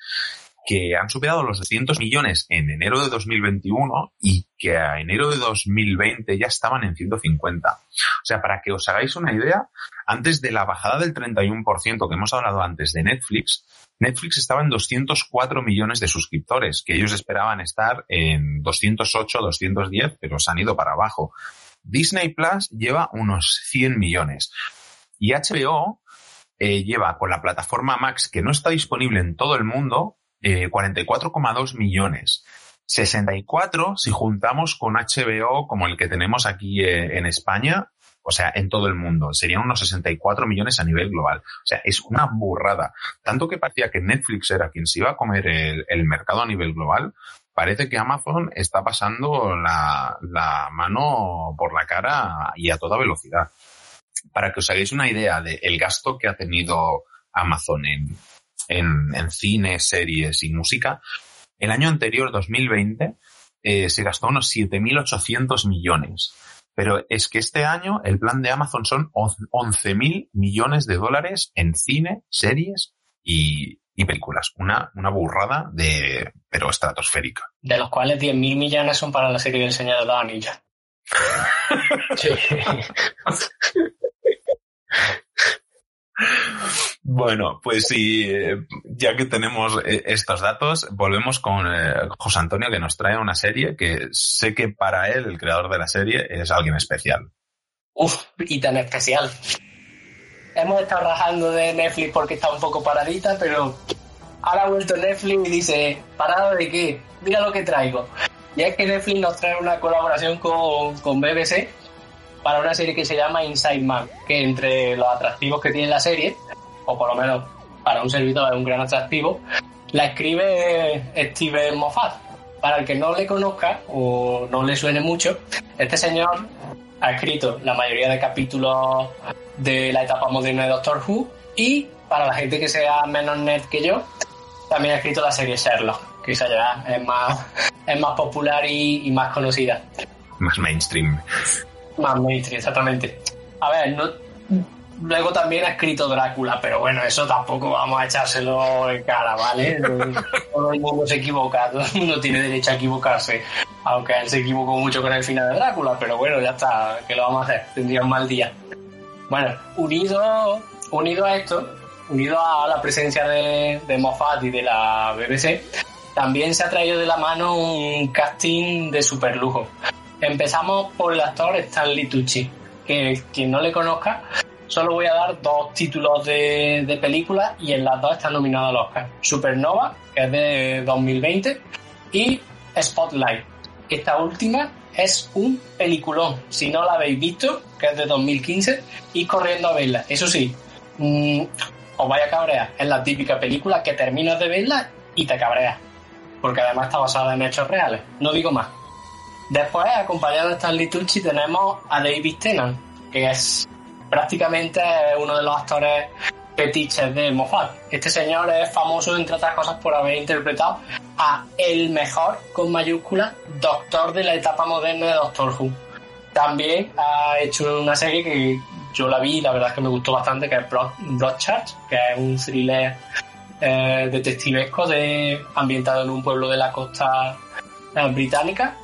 que han superado los doscientos millones en enero de dos mil veintiuno y que a enero de dos mil veinte ya estaban en ciento cincuenta. O sea, para que os hagáis una idea, antes de la bajada del treinta y uno por ciento que hemos hablado antes de Netflix, Netflix estaba en doscientos cuatro millones de suscriptores, que ellos esperaban estar en doscientos ocho, doscientos diez, pero se han ido para abajo. Disney Plus lleva unos cien millones. Y H B O eh, lleva, con la plataforma Max, que no está disponible en todo el mundo, eh, cuarenta y cuatro coma dos millones. sesenta y cuatro si juntamos con H B O como el que tenemos aquí eh, en España. O sea, en todo el mundo. Serían unos sesenta y cuatro millones a nivel global. O sea, es una burrada. Tanto que parecía que Netflix era quien se iba a comer el, el mercado a nivel global, parece que Amazon está pasando la, la mano por la cara y a toda velocidad. Para que os hagáis una idea del gasto que ha tenido Amazon en, en, en cine, series y música, el año anterior, dos mil veinte, eh, se gastó unos siete mil ochocientos millones. Pero es que este año el plan de Amazon son once mil millones de dólares en cine, series y, y películas. Una, una burrada, de pero estratosférica. De los cuales diez mil millones son para la serie del Señor de los Anillos. Sí. Bueno, pues sí, ya que tenemos estos datos, volvemos con eh, José Antonio, que nos trae una serie que sé que para él, el creador de la serie, es alguien especial. Uf, y tan especial. Hemos estado rajando de Netflix porque está un poco paradita, pero ahora ha vuelto Netflix y dice, ¿parado de qué? Mira lo que traigo. Y es que Netflix nos trae una colaboración con, con B B C para una serie que se llama Inside Man, que entre los atractivos que tiene la serie, o por lo menos para un servidor es un gran atractivo, la escribe Steven Moffat. Para el que no le conozca o no le suene mucho, este señor ha escrito la mayoría de capítulos de la etapa moderna de Doctor Who, y para la gente que sea menos nerd que yo, también ha escrito la serie Sherlock, que esa ya es más, es más popular y, y más conocida. Más mainstream. Más mainstream, exactamente. A ver, no... Luego también ha escrito Drácula, pero bueno, eso tampoco vamos a echárselo en cara, ¿vale? Todo el mundo se equivoca, todo el mundo tiene derecho a equivocarse, aunque él se equivocó mucho con el final de Drácula, pero bueno, ya está, ¿qué lo vamos a hacer? Tendría un mal día. Bueno, unido, unido a esto, unido a la presencia de, de Moffat y de la B B C, también se ha traído de la mano un casting de superlujo. Empezamos por el actor Stanley Tucci, que quien no le conozca... Solo voy a dar dos títulos de, de películas y en las dos está nominado al Oscar. Supernova, que es de dos mil veinte, y Spotlight. Esta última es un peliculón. Si no la habéis visto, que es de dos mil quince, id corriendo a verla. Eso sí, mmm, os vais a cabrear. Es la típica película que terminas de verla y te cabreas. Porque además está basada en hechos reales. No digo más. Después, acompañado de Stanley Tucci, tenemos a David Tennant, que es... prácticamente es uno de los actores fetiches de Moffat. Este señor es famoso, entre otras cosas, por haber interpretado a el mejor, con mayúsculas, doctor de la etapa moderna de Doctor Who. También ha hecho una serie que yo la vi y la verdad es que me gustó bastante, que es Broadchurch, que es un thriller eh, detectivesco de, ambientado en un pueblo de la costa eh, británica.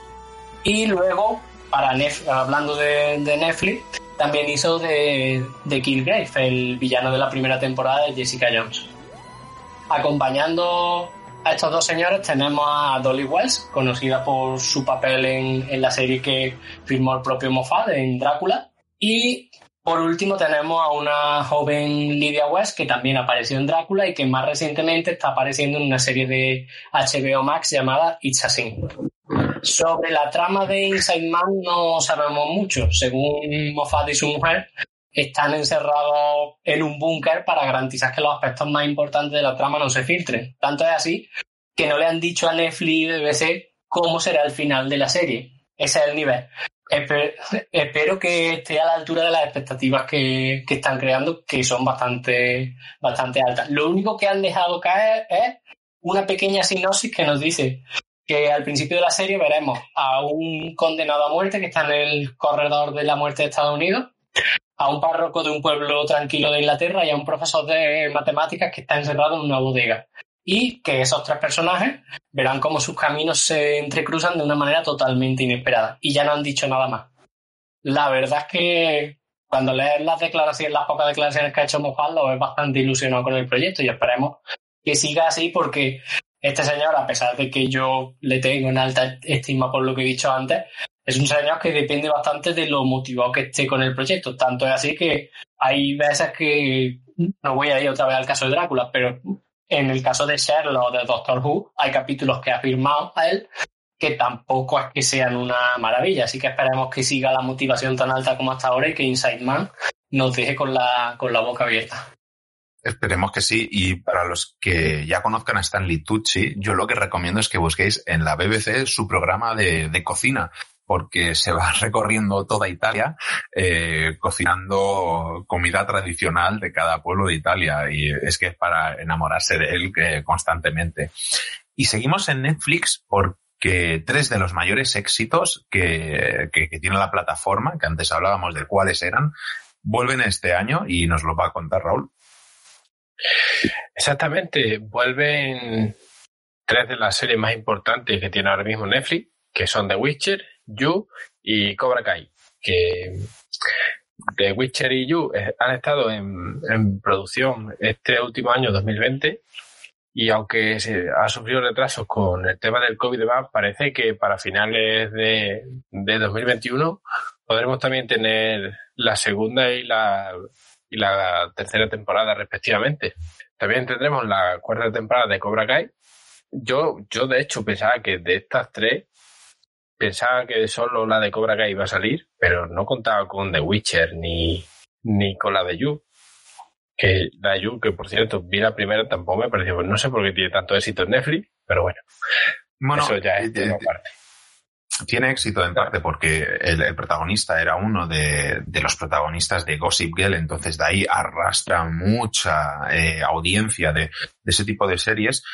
Y luego, para Nef- hablando de, de Netflix... También hizo de, de Kilgrave, el villano de la primera temporada de Jessica Jones. Acompañando a estos dos señores tenemos a Dolly Wells, conocida por su papel en, en la serie que firmó el propio Moffat, en Drácula. Y por último tenemos a una joven Lydia West, que también apareció en Drácula y que más recientemente está apareciendo en una serie de H B O Max llamada It's a Sin. Sobre la trama de Inside Man no sabemos mucho. Según Moffat y su mujer, están encerrados en un búnker para garantizar que los aspectos más importantes de la trama no se filtren. Tanto es así que no le han dicho a Netflix y B B C cómo será el final de la serie. Ese es el nivel. Espe- espero que esté a la altura de las expectativas que, que están creando, que son bastante, bastante altas. Lo único que han dejado caer es una pequeña sinopsis que nos dice que al principio de la serie veremos a un condenado a muerte que está en el corredor de la muerte de Estados Unidos, a un párroco de un pueblo tranquilo de Inglaterra y a un profesor de matemáticas que está encerrado en una bodega. Y que esos tres personajes verán cómo sus caminos se entrecruzan de una manera totalmente inesperada. Y ya no han dicho nada más. La verdad es que cuando lees las declaraciones, las pocas declaraciones que ha hecho Moffat, lo ves bastante ilusionado con el proyecto y esperemos que siga así porque este señor, a pesar de que yo le tengo en alta estima por lo que he dicho antes, es un señor que depende bastante de lo motivado que esté con el proyecto. Tanto es así que hay veces que... No voy a ir otra vez al caso de Drácula, pero... En el caso de Sherlock o de Doctor Who, hay capítulos que ha firmado a él que tampoco es que sean una maravilla. Así que esperemos que siga la motivación tan alta como hasta ahora y que Inside Man nos deje con la, con la boca abierta. Esperemos que sí. Y para los que ya conozcan a Stanley Tucci, yo lo que recomiendo es que busquéis en la B B C su programa de, de cocina, porque se va recorriendo toda Italia eh, cocinando comida tradicional de cada pueblo de Italia y es que es para enamorarse de él eh, constantemente. Y seguimos en Netflix porque tres de los mayores éxitos que, que, que tiene la plataforma, que antes hablábamos de cuáles eran, vuelven este año y nos lo va a contar Raúl. Exactamente, vuelven tres de las series más importantes que tiene ahora mismo Netflix, que son The Witcher, You y Cobra Kai, que The Witcher y You han estado en, en producción este último año dos mil veinte y aunque se ha sufrido retrasos con el tema del COVID, parece que para finales de, de dos mil veintiuno podremos también tener la segunda y la, y la tercera temporada respectivamente. También tendremos la cuarta temporada de Cobra Kai. Yo, yo de hecho pensaba que de estas tres Pensaba que solo la de Cobra Kai iba a salir, pero no contaba con The Witcher ni, ni con la de You. Que la de You, que por cierto, vi la primera, tampoco me pareció. No sé por qué tiene tanto éxito en Netflix, pero bueno. bueno eso ya es de una parte. Tiene éxito en parte porque el, el protagonista era uno de, de los protagonistas de Gossip Girl, entonces de ahí arrastra mucha eh, audiencia de, de ese tipo de series,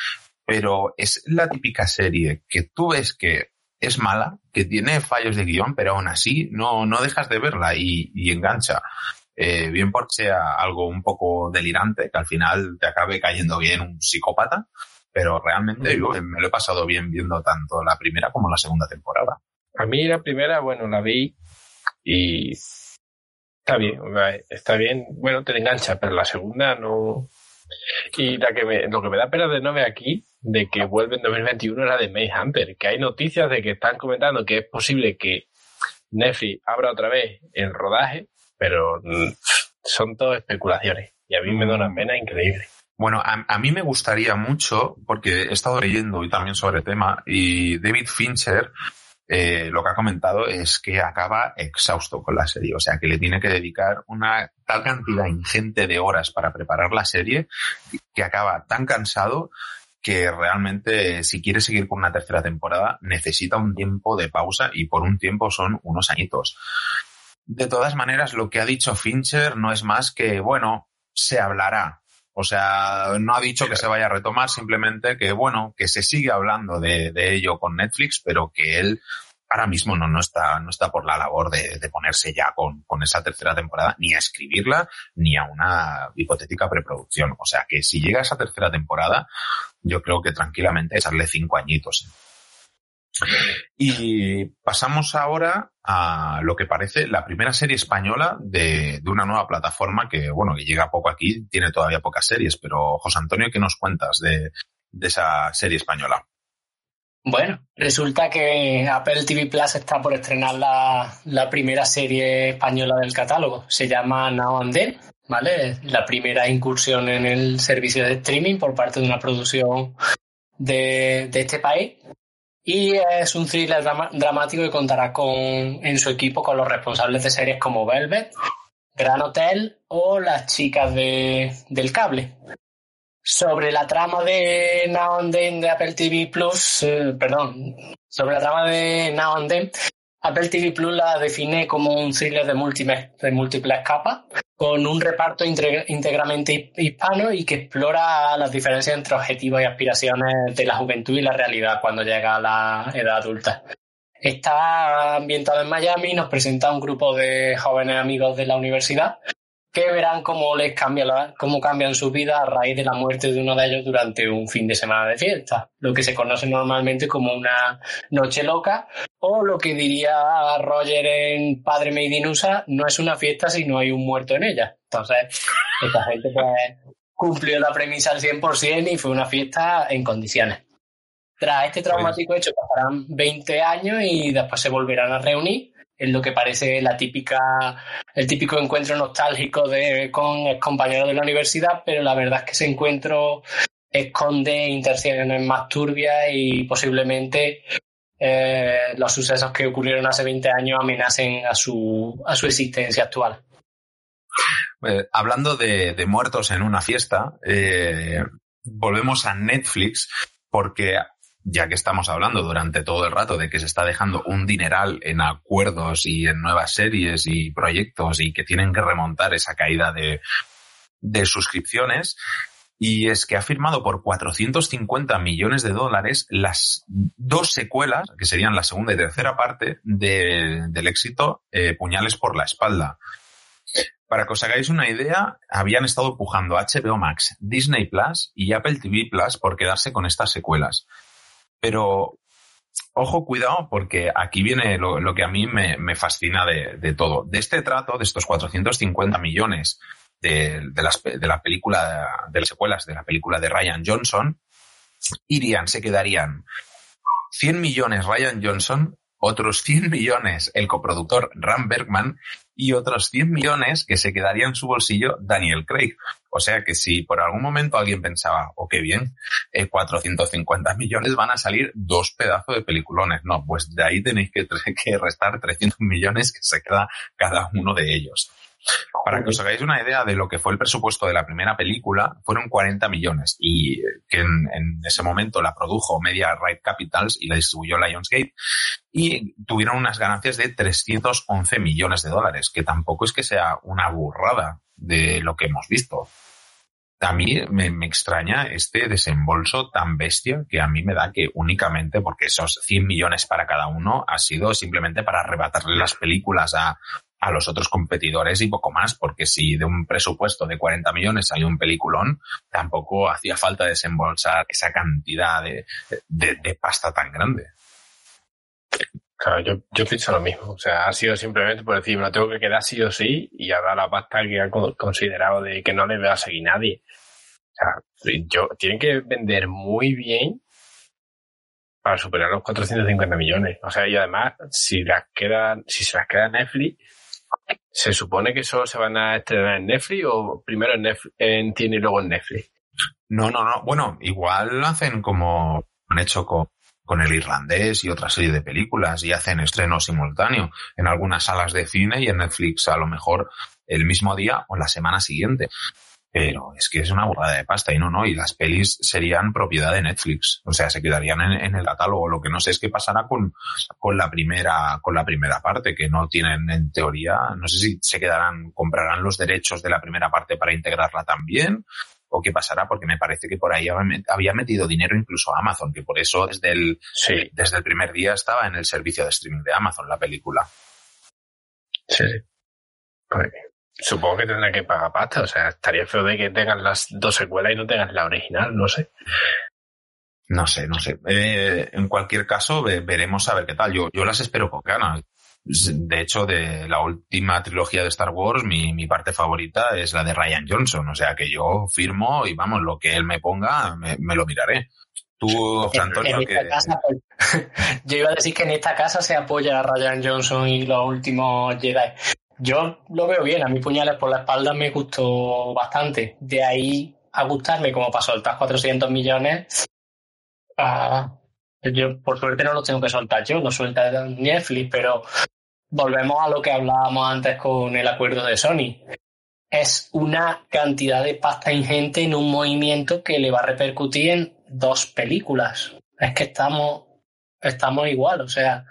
pero es la típica serie que tú ves que es mala, que tiene fallos de guión, pero aún así no, no dejas de verla y, y engancha. Eh, bien porque sea algo un poco delirante, que al final te acabe cayendo bien un psicópata, pero realmente yo, me lo he pasado bien viendo tanto la primera como la segunda temporada. A mí la primera, bueno, la vi y está bien, está bien. Bueno, te engancha, pero la segunda no... Y la que me, lo que me da pena de no ver aquí, de que vuelve en dos mil veintiuno, es la de Mindhunter, que hay noticias de que están comentando que es posible que Netflix abra otra vez el rodaje, pero son todas especulaciones y a mí me da una pena increíble. Bueno, a, a mí me gustaría mucho, porque he estado leyendo y también sobre el tema, y David Fincher eh, lo que ha comentado es que acaba exhausto con la serie, o sea que le tiene que dedicar una tal cantidad ingente de horas para preparar la serie que acaba tan cansado que realmente si quiere seguir con una tercera temporada necesita un tiempo de pausa y por un tiempo son unos añitos. De todas maneras, lo que ha dicho Fincher no es más que, bueno, se hablará. O sea, no ha dicho que se vaya a retomar, simplemente que, bueno, que se sigue hablando de, de ello con Netflix, pero que él ahora mismo no, no, está, no está por la labor de, de ponerse ya con, con esa tercera temporada, ni a escribirla, ni a una hipotética preproducción. O sea, que si llega esa tercera temporada, yo creo que tranquilamente echarle cinco añitos. Y pasamos ahora a lo que parece la primera serie española de, de una nueva plataforma que, bueno, que llega poco aquí, tiene todavía pocas series, pero José Antonio, ¿qué nos cuentas de, de esa serie española? Bueno, resulta que Apple T V Plus está por estrenar la, la primera serie española del catálogo. Se llama Now and Then, ¿vale? La primera incursión en el servicio de streaming por parte de una producción de, de este país. Y es un thriller drama- dramático que contará con, en su equipo con los responsables de series como Velvet, Gran Hotel o Las chicas de, del cable. Sobre la trama de Now and Then de Apple T V Plus, eh, perdón, sobre la trama de Now and Then, Apple T V Plus la define como un thriller de múltiples, de múltiples capas, con un reparto integra, íntegramente hispano y que explora las diferencias entre objetivos y aspiraciones de la juventud y la realidad cuando llega a la edad adulta. Está ambientado en Miami y nos presenta un grupo de jóvenes amigos de la universidad que verán cómo les cambia la, cómo cambian su vida a raíz de la muerte de uno de ellos durante un fin de semana de fiesta, lo que se conoce normalmente como una noche loca, o lo que diría Roger en Padre Made in U S A, no es una fiesta si no hay un muerto en ella. Entonces, esta gente pues cumplió la premisa al cien por ciento y fue una fiesta en condiciones. Tras este traumático hecho pasarán veinte años y después se volverán a reunir en lo que parece la típica, el típico encuentro nostálgico de, con el compañero de la universidad, pero la verdad es que ese encuentro esconde intenciones más turbias y posiblemente eh, los sucesos que ocurrieron hace veinte años amenacen a su, a su existencia actual. Eh, hablando de, de muertos en una fiesta, eh, volvemos a Netflix porque... ya que estamos hablando durante todo el rato de que se está dejando un dineral en acuerdos y en nuevas series y proyectos y que tienen que remontar esa caída de, de suscripciones, y es que ha firmado por cuatrocientos cincuenta millones de dólares las dos secuelas, que serían la segunda y tercera parte de, del éxito eh, Puñales por la espalda. Para que os hagáis una idea, habían estado pujando H B O Max, Disney Plus y Apple T V Plus por quedarse con estas secuelas. Pero, ojo, cuidado, porque aquí viene lo, lo que a mí me, me fascina de, de todo. De este trato, de estos cuatrocientos cincuenta millones de, de, las, de la película, de las secuelas de la película de Ryan Johnson, irían, se quedarían cien millones Ryan Johnson, otros cien millones el coproductor Ram Bergman y otros cien millones que se quedaría en su bolsillo Daniel Craig. O sea que si por algún momento alguien pensaba, oh, qué bien, eh, cuatrocientos cincuenta millones van a salir dos pedazos de peliculones. No, pues de ahí tenéis que, que restar trescientos millones que se queda cada uno de ellos. Para que os hagáis una idea de lo que fue el presupuesto de la primera película, fueron cuarenta millones y que en, en ese momento la produjo Media Right Capitals y la distribuyó Lionsgate y tuvieron unas ganancias de trescientos once millones de dólares, que tampoco es que sea una burrada de lo que hemos visto. A mí me, me extraña este desembolso tan bestia, que a mí me da que únicamente porque esos cien millones para cada uno ha sido simplemente para arrebatarle las películas a... a los otros competidores y poco más, porque si de un presupuesto de cuarenta millones salió un peliculón, tampoco hacía falta desembolsar esa cantidad de, de, de pasta tan grande. Claro, yo, yo pienso lo mismo. O sea, ha sido simplemente por decir, me lo tengo que quedar sí o sí, y ahora la pasta que ha considerado de que no le va a seguir nadie. O sea, yo, tienen que vender muy bien para superar los cuatrocientos cincuenta millones. O sea, y además, si las queda, si se las queda Netflix, ¿se supone que solo se van a estrenar en Netflix o primero en, Netflix, en T N y luego en Netflix? No, no, no. Bueno, igual hacen como han hecho con, con El Irlandés y otra serie de películas y hacen estreno simultáneo en algunas salas de cine y en Netflix a lo mejor el mismo día o la semana siguiente. Pero es que es una burrada de pasta y no, no, y las pelis serían propiedad de Netflix, o sea, se quedarían en, en el catálogo. Lo que no sé es qué pasará con, con la primera, con la primera parte, que no tienen en teoría, no sé si se quedarán, comprarán los derechos de la primera parte para integrarla también, o qué pasará, porque me parece que por ahí había metido dinero incluso a Amazon, que por eso desde el, sí. desde el primer día estaba en el servicio de streaming de Amazon la película. Sí, pues supongo que tendrán que pagar pasta, o sea, estaría feo de que tengan las dos secuelas y no tengan la original, no sé. No sé, no sé. Eh, en cualquier caso, ve, veremos a ver qué tal. Yo, yo las espero con ganas. De hecho, de la última trilogía de Star Wars, mi, mi parte favorita es la de Ryan Johnson, o sea que yo firmo y vamos, lo que él me ponga, me, me lo miraré. Tú, José Antonio, en esta que... casa, yo iba a decir que en esta casa se apoya a Ryan Johnson y los últimos Jedi. Yo lo veo bien, a mí Puñales por la espalda me gustó bastante. De ahí a gustarme, como para soltar cuatrocientos millones, uh, yo por suerte no los tengo que soltar yo, los suelta Netflix, pero volvemos a lo que hablábamos antes con el acuerdo de Sony. Es una cantidad de pasta ingente en un movimiento que le va a repercutir en dos películas. Es que estamos, estamos igual, o sea...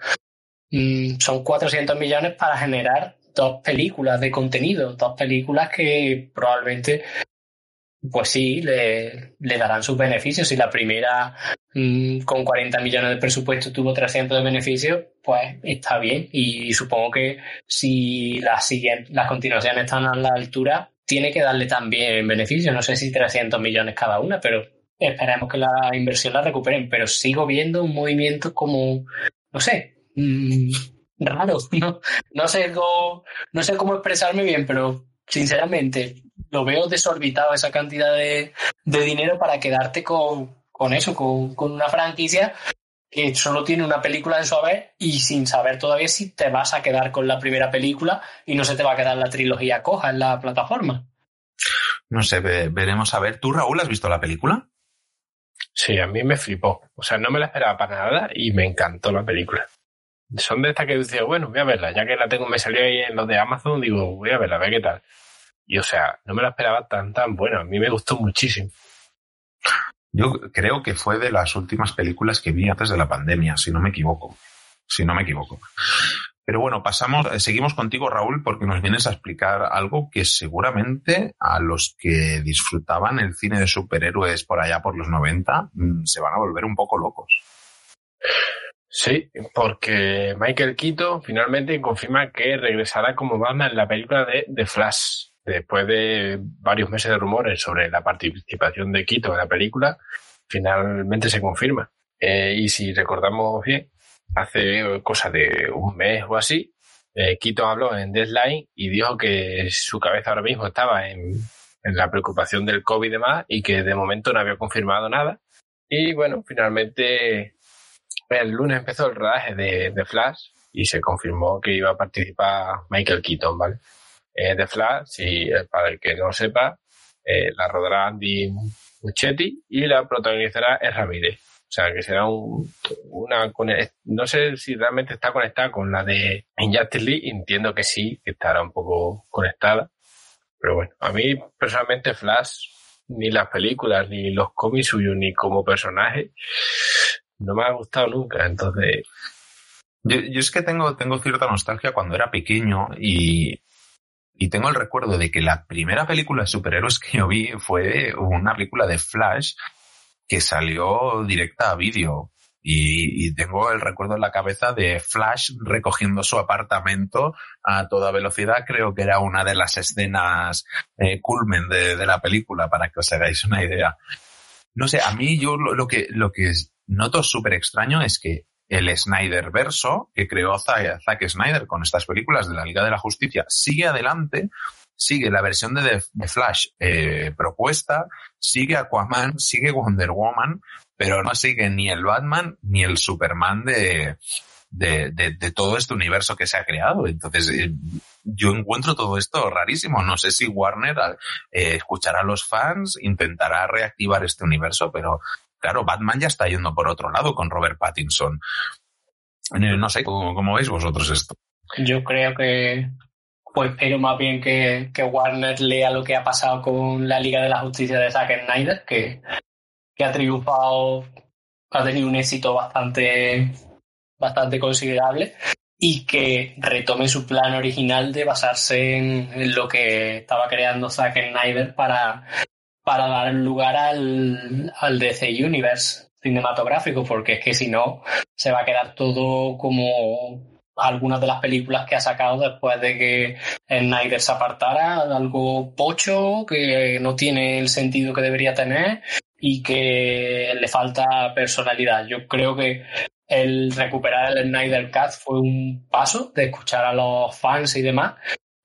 mmm, son cuatrocientos millones para generar dos películas de contenido, dos películas que probablemente, pues sí, le, le darán sus beneficios. Si la primera mmm, con cuarenta millones de presupuesto tuvo trescientos de beneficios, pues está bien. Y supongo que si las siguientes, las continuaciones están a la altura, tiene que darle también beneficios. No sé si trescientos millones cada una, pero esperemos que la inversión la recuperen. Pero sigo viendo un movimiento como, no sé, mmm, raro. No, no sé cómo, no sé cómo expresarme bien, pero sinceramente lo veo desorbitado, esa cantidad de, de dinero para quedarte con, con eso, con, con una franquicia que solo tiene una película en su haber y sin saber todavía si te vas a quedar con la primera película y no se te va a quedar la trilogía coja en la plataforma. No sé, ve, veremos a ver. ¿Tú, Raúl, has visto la película? Sí, a mí me flipó. O sea, no me la esperaba para nada y me encantó la película. Son de estas que dices, bueno, voy a verla, ya que la tengo, me salió ahí en los de Amazon, digo, voy a verla, a ver qué tal. Y, o sea, no me la esperaba tan, tan buena. A mí me gustó muchísimo. Yo creo que fue de las últimas películas que vi antes de la pandemia, si no me equivoco. Si no me equivoco. Pero bueno, pasamos, seguimos contigo, Raúl, porque nos vienes a explicar algo que seguramente a los que disfrutaban el cine de superhéroes por allá por los noventa se van a volver un poco locos. Sí, porque Michael Keaton finalmente confirma que regresará como Batman en la película de The Flash. Después de varios meses de rumores sobre la participación de Keaton en la película, finalmente se confirma. Eh, y si recordamos bien, hace cosa de un mes o así, eh, Keaton habló en Deadline y dijo que su cabeza ahora mismo estaba en, en la preocupación del COVID y demás, y que de momento no había confirmado nada. Y bueno, finalmente el lunes empezó el rodaje de, de Flash y se confirmó que iba a participar Michael Keaton, ¿vale? Eh, The Flash, si, para el que no sepa, eh, la rodará Andy Muschietti y la protagonizará Es Ramírez. O sea, que será un, una... No sé si realmente está conectada con la de Injustice League, entiendo que sí, que estará un poco conectada. Pero bueno, a mí personalmente Flash, ni las películas, ni los cómics suyos, ni como personaje, no me ha gustado nunca, entonces... Yo, yo es que tengo, tengo cierta nostalgia cuando era pequeño y... Y tengo el recuerdo de que la primera película de superhéroes que yo vi fue una película de Flash que salió directa a vídeo. Y, y tengo el recuerdo en la cabeza de Flash recogiendo su apartamento a toda velocidad. Creo que era una de las escenas eh, culmen de, de la película, para que os hagáis una idea. No sé, a mí yo lo, lo que lo que noto súper extraño es que el Snyder verso que creó Zack Snyder con estas películas de la Liga de la Justicia sigue adelante, sigue la versión de The Flash eh, propuesta, sigue Aquaman, sigue Wonder Woman, pero no sigue ni el Batman ni el Superman de, de, de, de todo este universo que se ha creado. Entonces eh, yo encuentro todo esto rarísimo. No sé si Warner eh, escuchará a los fans, intentará reactivar este universo, pero... Claro, Batman ya está yendo por otro lado con Robert Pattinson. No sé, ¿cómo, cómo veis vosotros esto? Yo creo que, pues espero más bien que, que Warner lea lo que ha pasado con la Liga de la Justicia de Zack Snyder, que, que ha triunfado, ha tenido un éxito bastante, bastante considerable, y que retome su plan original de basarse en, en lo que estaba creando Zack Snyder para... para dar lugar al, al D C Universe cinematográfico, porque es que si no se va a quedar todo como algunas de las películas que ha sacado después de que Snyder se apartara, algo pocho que no tiene el sentido que debería tener y que le falta personalidad. Yo creo que el recuperar el Snyder Cut fue un paso de escuchar a los fans y demás,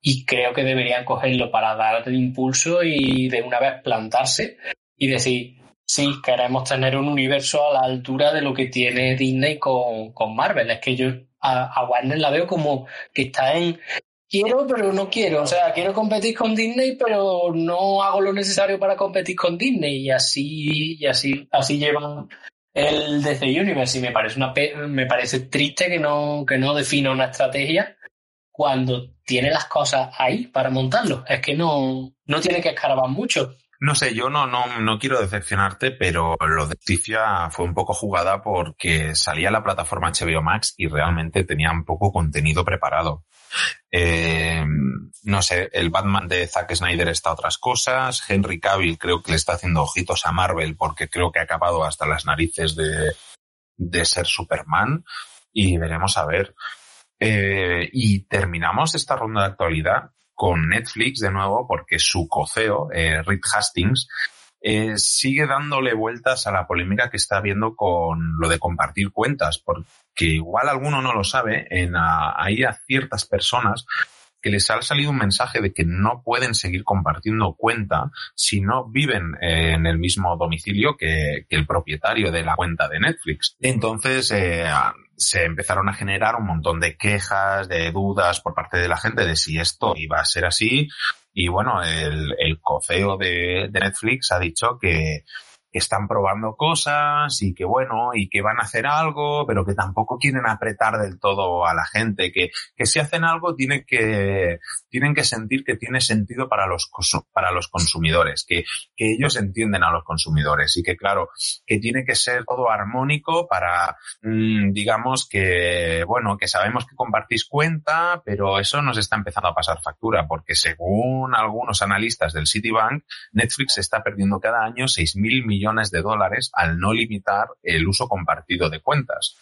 y creo que deberían cogerlo para dar el impulso y de una vez plantarse y decir, sí, queremos tener un universo a la altura de lo que tiene Disney con, con Marvel. Es que yo a, a Warner la veo como que está en quiero pero no quiero, o sea, quiero competir con Disney pero no hago lo necesario para competir con Disney, y así y así así llevan el D C Universe, y me parece una me parece triste que no que no defina una estrategia cuando tiene las cosas ahí para montarlo. Es que no, no tiene que escarbar mucho. No sé, yo no, no, no quiero decepcionarte, pero lo de Justicia fue un poco jugada porque salía la plataforma H B O Max y realmente tenían poco contenido preparado. Eh, no sé, el Batman de Zack Snyder está a otras cosas, Henry Cavill creo que le está haciendo ojitos a Marvel porque creo que ha acabado hasta las narices de, de ser Superman y veremos a ver. Eh, y terminamos esta ronda de actualidad con Netflix de nuevo, porque su coceo, eh, Reed Hastings, eh, sigue dándole vueltas a la polémica que está habiendo con lo de compartir cuentas, porque igual alguno no lo sabe, en a, hay a ciertas personas que les ha salido un mensaje de que no pueden seguir compartiendo cuenta si no viven eh, en el mismo domicilio que, que el propietario de la cuenta de Netflix. Entonces, eh, se empezaron a generar un montón de quejas, de dudas por parte de la gente de si esto iba a ser así. Y bueno, el, el coceo de, de Netflix ha dicho que están probando cosas y que bueno, y que van a hacer algo, pero que tampoco quieren apretar del todo a la gente, que, que si hacen algo tienen que, tienen que sentir que tiene sentido para los, para los consumidores, que, que ellos entienden a los consumidores y que claro, que tiene que ser todo armónico para, digamos que, bueno, que sabemos que compartís cuenta, pero eso nos está empezando a pasar factura, porque según algunos analistas del Citibank, Netflix está perdiendo cada año seis mil millones de dólares al no limitar el uso compartido de cuentas.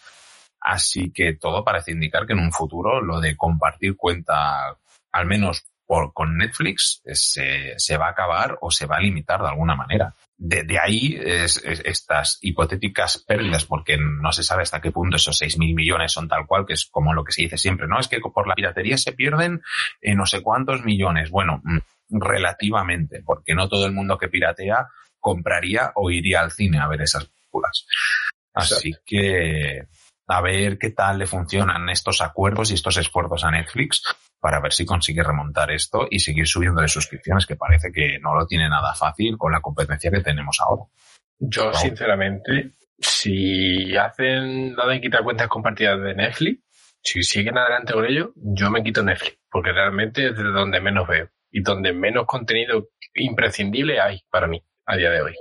Así que todo parece indicar que en un futuro lo de compartir cuenta, al menos por, con Netflix, se, se va a acabar o se va a limitar de alguna manera. De, de ahí es, es, estas hipotéticas pérdidas, porque no se sabe hasta qué punto esos seis mil millones son tal cual, que es como lo que se dice siempre, ¿no? Es que por la piratería se pierden eh, no sé cuántos millones. Bueno, relativamente, porque no todo el mundo que piratea compraría o iría al cine a ver esas películas. Así Exacto. que a ver qué tal le funcionan estos acuerdos y estos esfuerzos a Netflix para ver si consigue remontar esto y seguir subiendo de suscripciones, que parece que no lo tiene nada fácil con la competencia que tenemos ahora. Yo, ¿no? Sinceramente, si hacen la de quitar cuentas compartidas de Netflix, si siguen adelante con ello, yo me quito Netflix, porque realmente es de donde menos veo y donde menos contenido imprescindible hay para mí a día de hoy.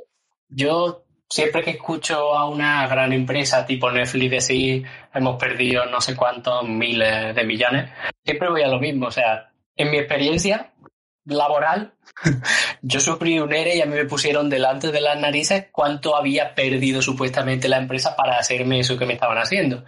Yo siempre que escucho a una gran empresa tipo Netflix decir hemos perdido no sé cuántos miles de millones, siempre voy a lo mismo. O sea, en mi experiencia laboral, yo sufrí un ERE y a mí me pusieron delante de las narices cuánto había perdido supuestamente la empresa para hacerme eso que me estaban haciendo.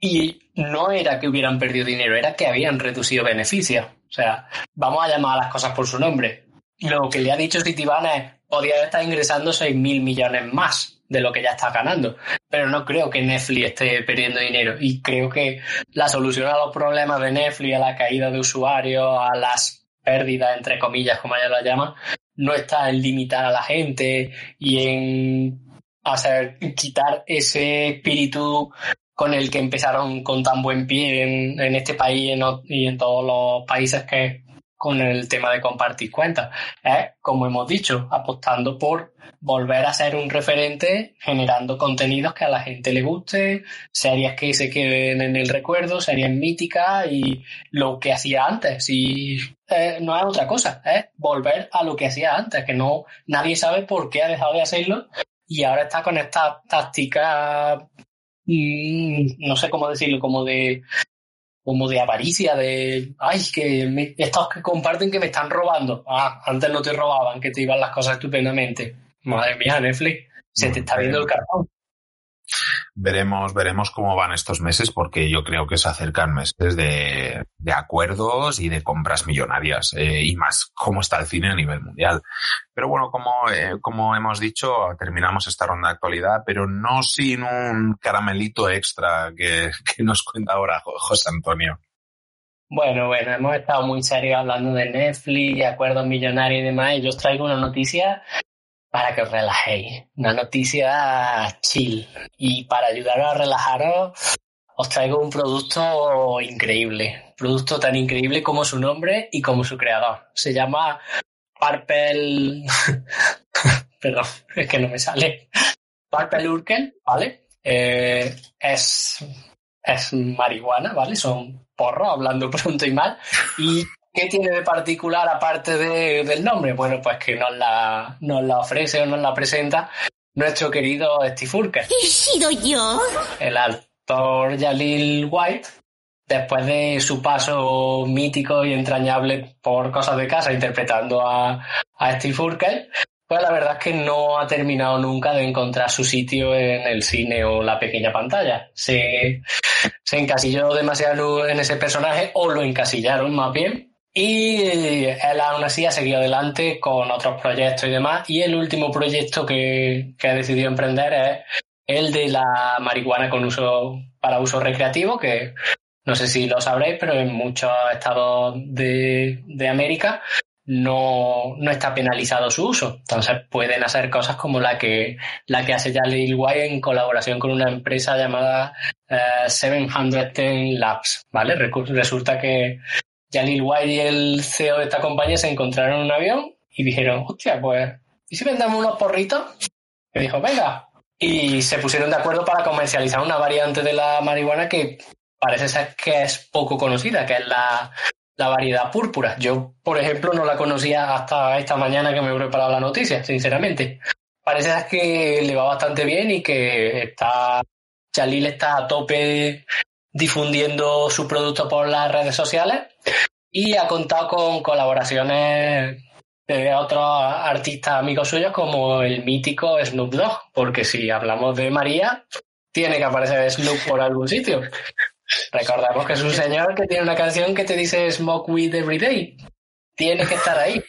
Y no era que hubieran perdido dinero, era que habían reducido beneficios. O sea, vamos a llamar a las cosas por su nombre. Lo que le ha dicho Citibank es: podría estar ingresando seis mil millones más de lo que ya está ganando. Pero no creo que Netflix esté perdiendo dinero. Y creo que la solución a los problemas de Netflix, a la caída de usuarios, a las pérdidas, entre comillas, como ella lo llama, no está en limitar a la gente y en hacer quitar ese espíritu con el que empezaron con tan buen pie en, en este país en, y en todos los países que... con el tema de compartir cuentas. ¿eh? Como hemos dicho, apostando por volver a ser un referente, generando contenidos que a la gente le guste, series que se queden en el recuerdo, series míticas y lo que hacía antes. Y eh, no es otra cosa, es ¿eh? volver a lo que hacía antes, que no nadie sabe por qué ha dejado de hacerlo y ahora está con esta táctica, mmm, no sé cómo decirlo, como de... como de avaricia, de ay, que me, estos que comparten que me están robando. Ah, antes no te robaban, que te iban las cosas estupendamente. Madre mía, Netflix, se te está viendo el cartón. Veremos, veremos cómo van estos meses, porque yo creo que se acercan meses de, de acuerdos y de compras millonarias, eh, y más cómo está el cine a nivel mundial. Pero bueno, como, eh, como hemos dicho, terminamos esta ronda de actualidad, pero no sin un caramelito extra que, que nos cuenta ahora José Antonio. Bueno, bueno, hemos estado muy serios hablando de Netflix, de acuerdos millonarios y demás, y yo os traigo una noticia para que os relajéis, una noticia chill. Y para ayudaros a relajaros, os traigo un producto increíble, producto tan increíble como su nombre y como su creador. Se llama Purple... Perdón, es que no me sale. Purple Urkel, ¿vale? Eh, es, es marihuana, ¿vale? Son porros, hablando pronto y mal, y... ¿Qué tiene de particular aparte de, del nombre? Bueno, pues que nos la, nos la ofrece o nos la presenta nuestro querido Steve Urkel. ¿He sido yo? El actor Jalil White, después de su paso mítico y entrañable por Cosas de Casa interpretando a, a Steve Urkel, pues la verdad es que no ha terminado nunca de encontrar su sitio en el cine o la pequeña pantalla. Se, se encasilló demasiado en ese personaje, o lo encasillaron más bien, y él aún así ha seguido adelante con otros proyectos y demás, y el último proyecto que, que ha decidido emprender es el de la marihuana con uso para uso recreativo, que... no sé si lo sabréis, pero en muchos estados de, de América no, no está penalizado su uso. Entonces pueden hacer cosas como la que, la que hace Jalil White en colaboración con una empresa llamada eh, setecientos diez Labs, ¿vale? Resulta que Jalil White y el C E O de esta compañía se encontraron en un avión y dijeron, hostia, pues, ¿y si vendamos unos porritos? Y dijo, venga. Y se pusieron de acuerdo para comercializar una variante de la marihuana que... parece ser que es poco conocida, que es la, la variedad púrpura. Yo, por ejemplo, no la conocía hasta esta mañana que me he preparado la noticia, sinceramente. Parece ser que le va bastante bien y que está Jalil está a tope difundiendo su producto por las redes sociales y ha contado con colaboraciones de otros artistas amigos suyos como el mítico Snoop Dogg, porque si hablamos de María, tiene que aparecer Snoop por algún sitio. Recordamos que es un señor que tiene una canción que te dice Smoke Weed Every Day. Tiene que estar ahí.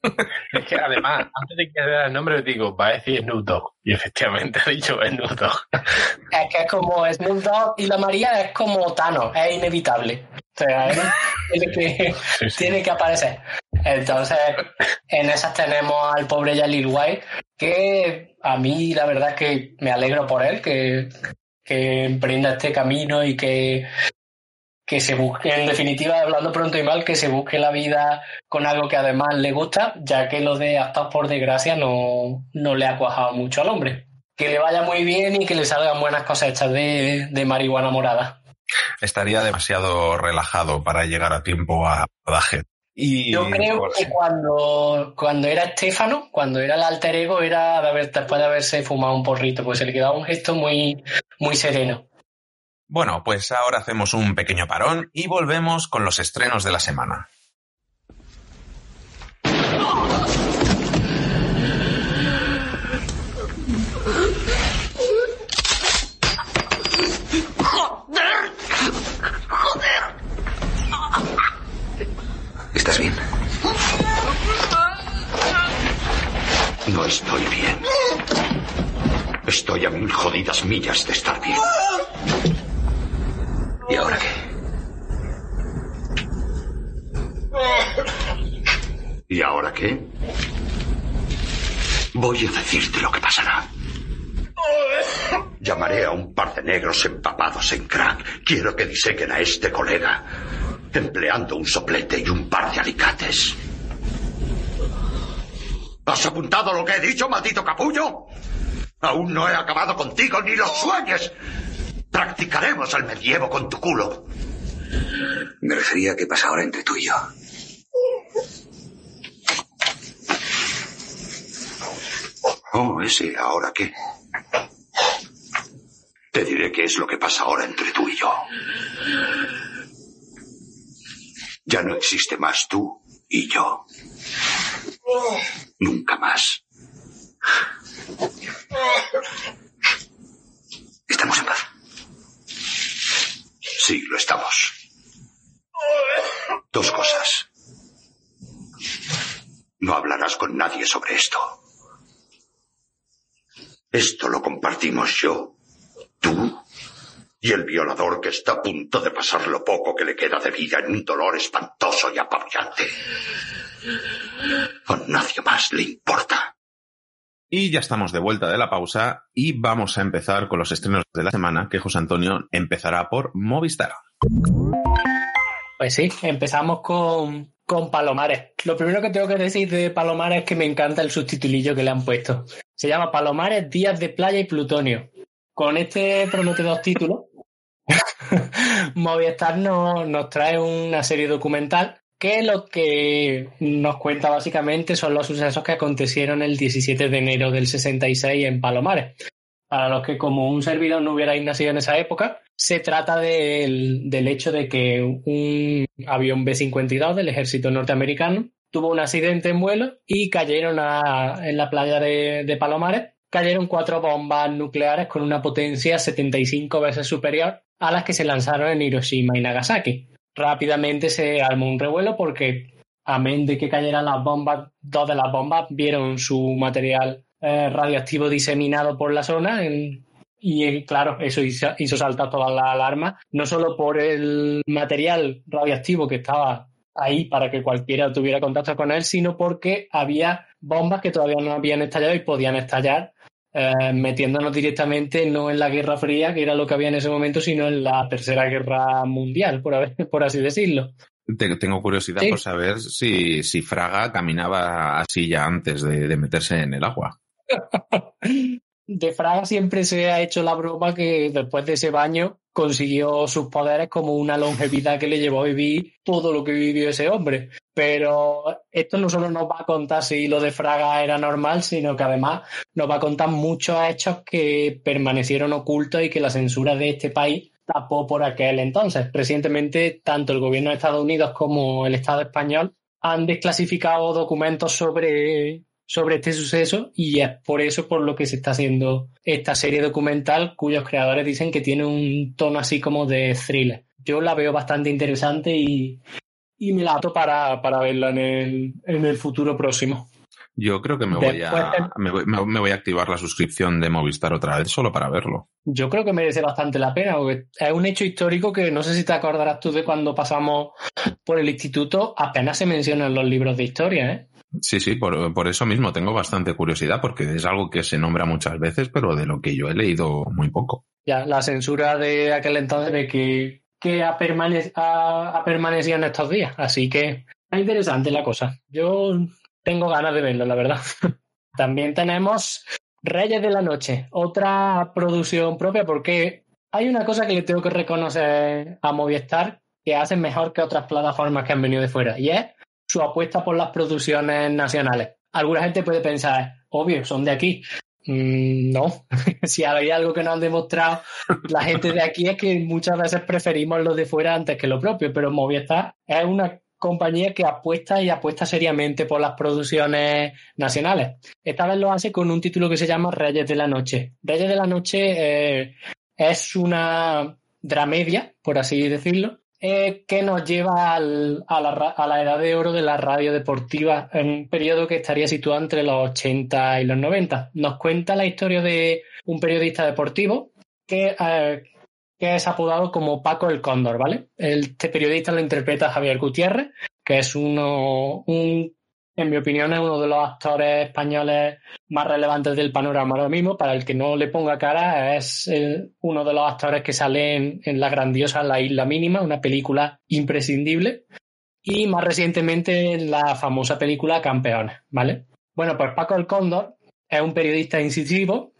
Es que además, antes de que dé el nombre, digo, va a decir Snoop Dogg. Y efectivamente ha dicho Snoop Dogg. Es que es como Snoop Dogg y la María es como Thanos, es inevitable. O sea, ¿eh? tiene, que, sí, sí. tiene que aparecer. Entonces, en esas tenemos al pobre Jalil White, que a mí la verdad es que me alegro por él, que... que emprenda este camino y que, que se busque, en definitiva, hablando pronto y mal, que se busque la vida con algo que además le gusta, ya que lo de actos, por desgracia, no, no le ha cuajado mucho al hombre. Que le vaya muy bien y que le salgan buenas cosechas de, de marihuana morada. Estaría demasiado relajado para llegar a tiempo a rodaje. Y... yo creo que cuando, cuando era Estefano, cuando era el alter ego, era de haber, después de haberse fumado un porrito, pues se le quedaba un gesto muy, muy sereno. Bueno, pues ahora hacemos un pequeño parón y volvemos con los estrenos de la semana. ¿Estás bien? No estoy bien. Estoy a mil jodidas millas de estar bien. ¿Y ahora qué? ¿Y ahora qué? Voy a decirte lo que pasará. Llamaré a un par de negros empapados en crack. Quiero que disequen a este colega, empleando un soplete y un par de alicates. ¿Has apuntado lo que he dicho, maldito capullo? Aún no he acabado contigo, ni lo sueñes. Practicaremos el medievo con tu culo. Me refería a qué pasa ahora entre tú y yo. Oh, ese, ¿ahora qué? Te diré qué es lo que pasa ahora entre tú y yo. Ya no existe más tú y yo. Nunca más. ¿Estamos en paz? Sí, lo estamos. Dos cosas. No hablarás con nadie sobre esto. Esto lo compartimos yo, tú y el violador que está a punto de pasar lo poco que le queda de vida en un dolor espantoso y apabullante. A nadie más le importa. Y ya estamos de vuelta de la pausa y vamos a empezar con los estrenos de la semana, que José Antonio empezará por Movistar. Pues sí, empezamos con, con Palomares. Lo primero que tengo que decir de Palomares es que me encanta el subtitulillo que le han puesto. Se llama Palomares, Días de Playa y Plutonio. Con este promete dos títulos. Movistar no, nos trae una serie documental que lo que nos cuenta básicamente son los sucesos que acontecieron el diecisiete de enero del sesenta y seis en Palomares. Para los que como un servidor no hubierais nacido en esa época, se trata del, del hecho de que un avión B cincuenta y dos del ejército norteamericano tuvo un accidente en vuelo y cayeron a, en la playa de, de Palomares, cayeron cuatro bombas nucleares con una potencia setenta y cinco veces superior a las que se lanzaron en Hiroshima y Nagasaki. Rápidamente se armó un revuelo porque, amén de que cayeran las bombas, dos de las bombas vieron su material eh, radioactivo diseminado por la zona en, y, claro, eso hizo, hizo saltar todas las alarmas, no solo por el material radioactivo que estaba ahí para que cualquiera tuviera contacto con él, sino porque había bombas que todavía no habían estallado y podían estallar, eh, metiéndonos directamente no en la Guerra Fría, que era lo que había en ese momento, sino en la Tercera Guerra Mundial, por, haber, por así decirlo. Tengo curiosidad ¿Sí? por saber si, si Fraga caminaba así ya antes de, de meterse en el agua. De Fraga siempre se ha hecho la broma que después de ese baño consiguió sus poderes como una longevidad que le llevó a vivir todo lo que vivió ese hombre. Pero esto no solo nos va a contar si lo de Fraga era normal, sino que además nos va a contar muchos hechos que permanecieron ocultos y que la censura de este país tapó por aquel entonces. Recientemente, tanto el gobierno de Estados Unidos como el Estado español han desclasificado documentos sobre... sobre este suceso, y es por eso por lo que se está haciendo esta serie documental, cuyos creadores dicen que tiene un tono así como de thriller. Yo la veo bastante interesante y, y me la ato para, para verla en el, en el futuro próximo. Yo creo que me voy, Después, a, me, voy, me voy a activar la suscripción de Movistar otra vez solo para verlo. Yo creo que merece bastante la pena, porque es un hecho histórico que no sé si te acordarás tú de cuando pasamos por el instituto, apenas se mencionan los libros de historia, ¿eh? Sí, sí, por, por eso mismo tengo bastante curiosidad, porque es algo que se nombra muchas veces, pero de lo que yo he leído muy poco. Ya, la censura de aquel entonces de que, que ha, permane- ha, ha permanecido en estos días, así que es interesante la cosa. Yo tengo ganas de verlo, la verdad. También tenemos Reyes de la Noche, otra producción propia, porque hay una cosa que le tengo que reconocer a Movistar, que hacen mejor que otras plataformas que han venido de fuera, y es su apuesta por las producciones nacionales. Alguna gente puede pensar, obvio, son de aquí. Mm, no, si hay algo que nos han demostrado la gente de aquí es que muchas veces preferimos los de fuera antes que lo propio, pero Movistar es una compañía que apuesta y apuesta seriamente por las producciones nacionales. Esta vez lo hace con un título que se llama Reyes de la Noche. Reyes de la Noche eh, es una dramedia, por así decirlo, Eh, que nos lleva al, a, la, a la edad de oro de la radio deportiva, en un periodo que estaría situado entre los ochenta y los noventa. Nos cuenta la historia de un periodista deportivo que, eh, que es apodado como Paco el Cóndor, ¿vale? Este periodista lo interpreta Javier Gutiérrez, que es uno, un, en mi opinión, es uno de los actores españoles más relevantes del panorama ahora mismo. Para el que no le ponga cara, es el, uno de los actores que sale en, en la grandiosa La Isla Mínima, una película imprescindible, y más recientemente en la famosa película Campeones, ¿vale? Bueno, pues Paco el Cóndor es un periodista incisivo,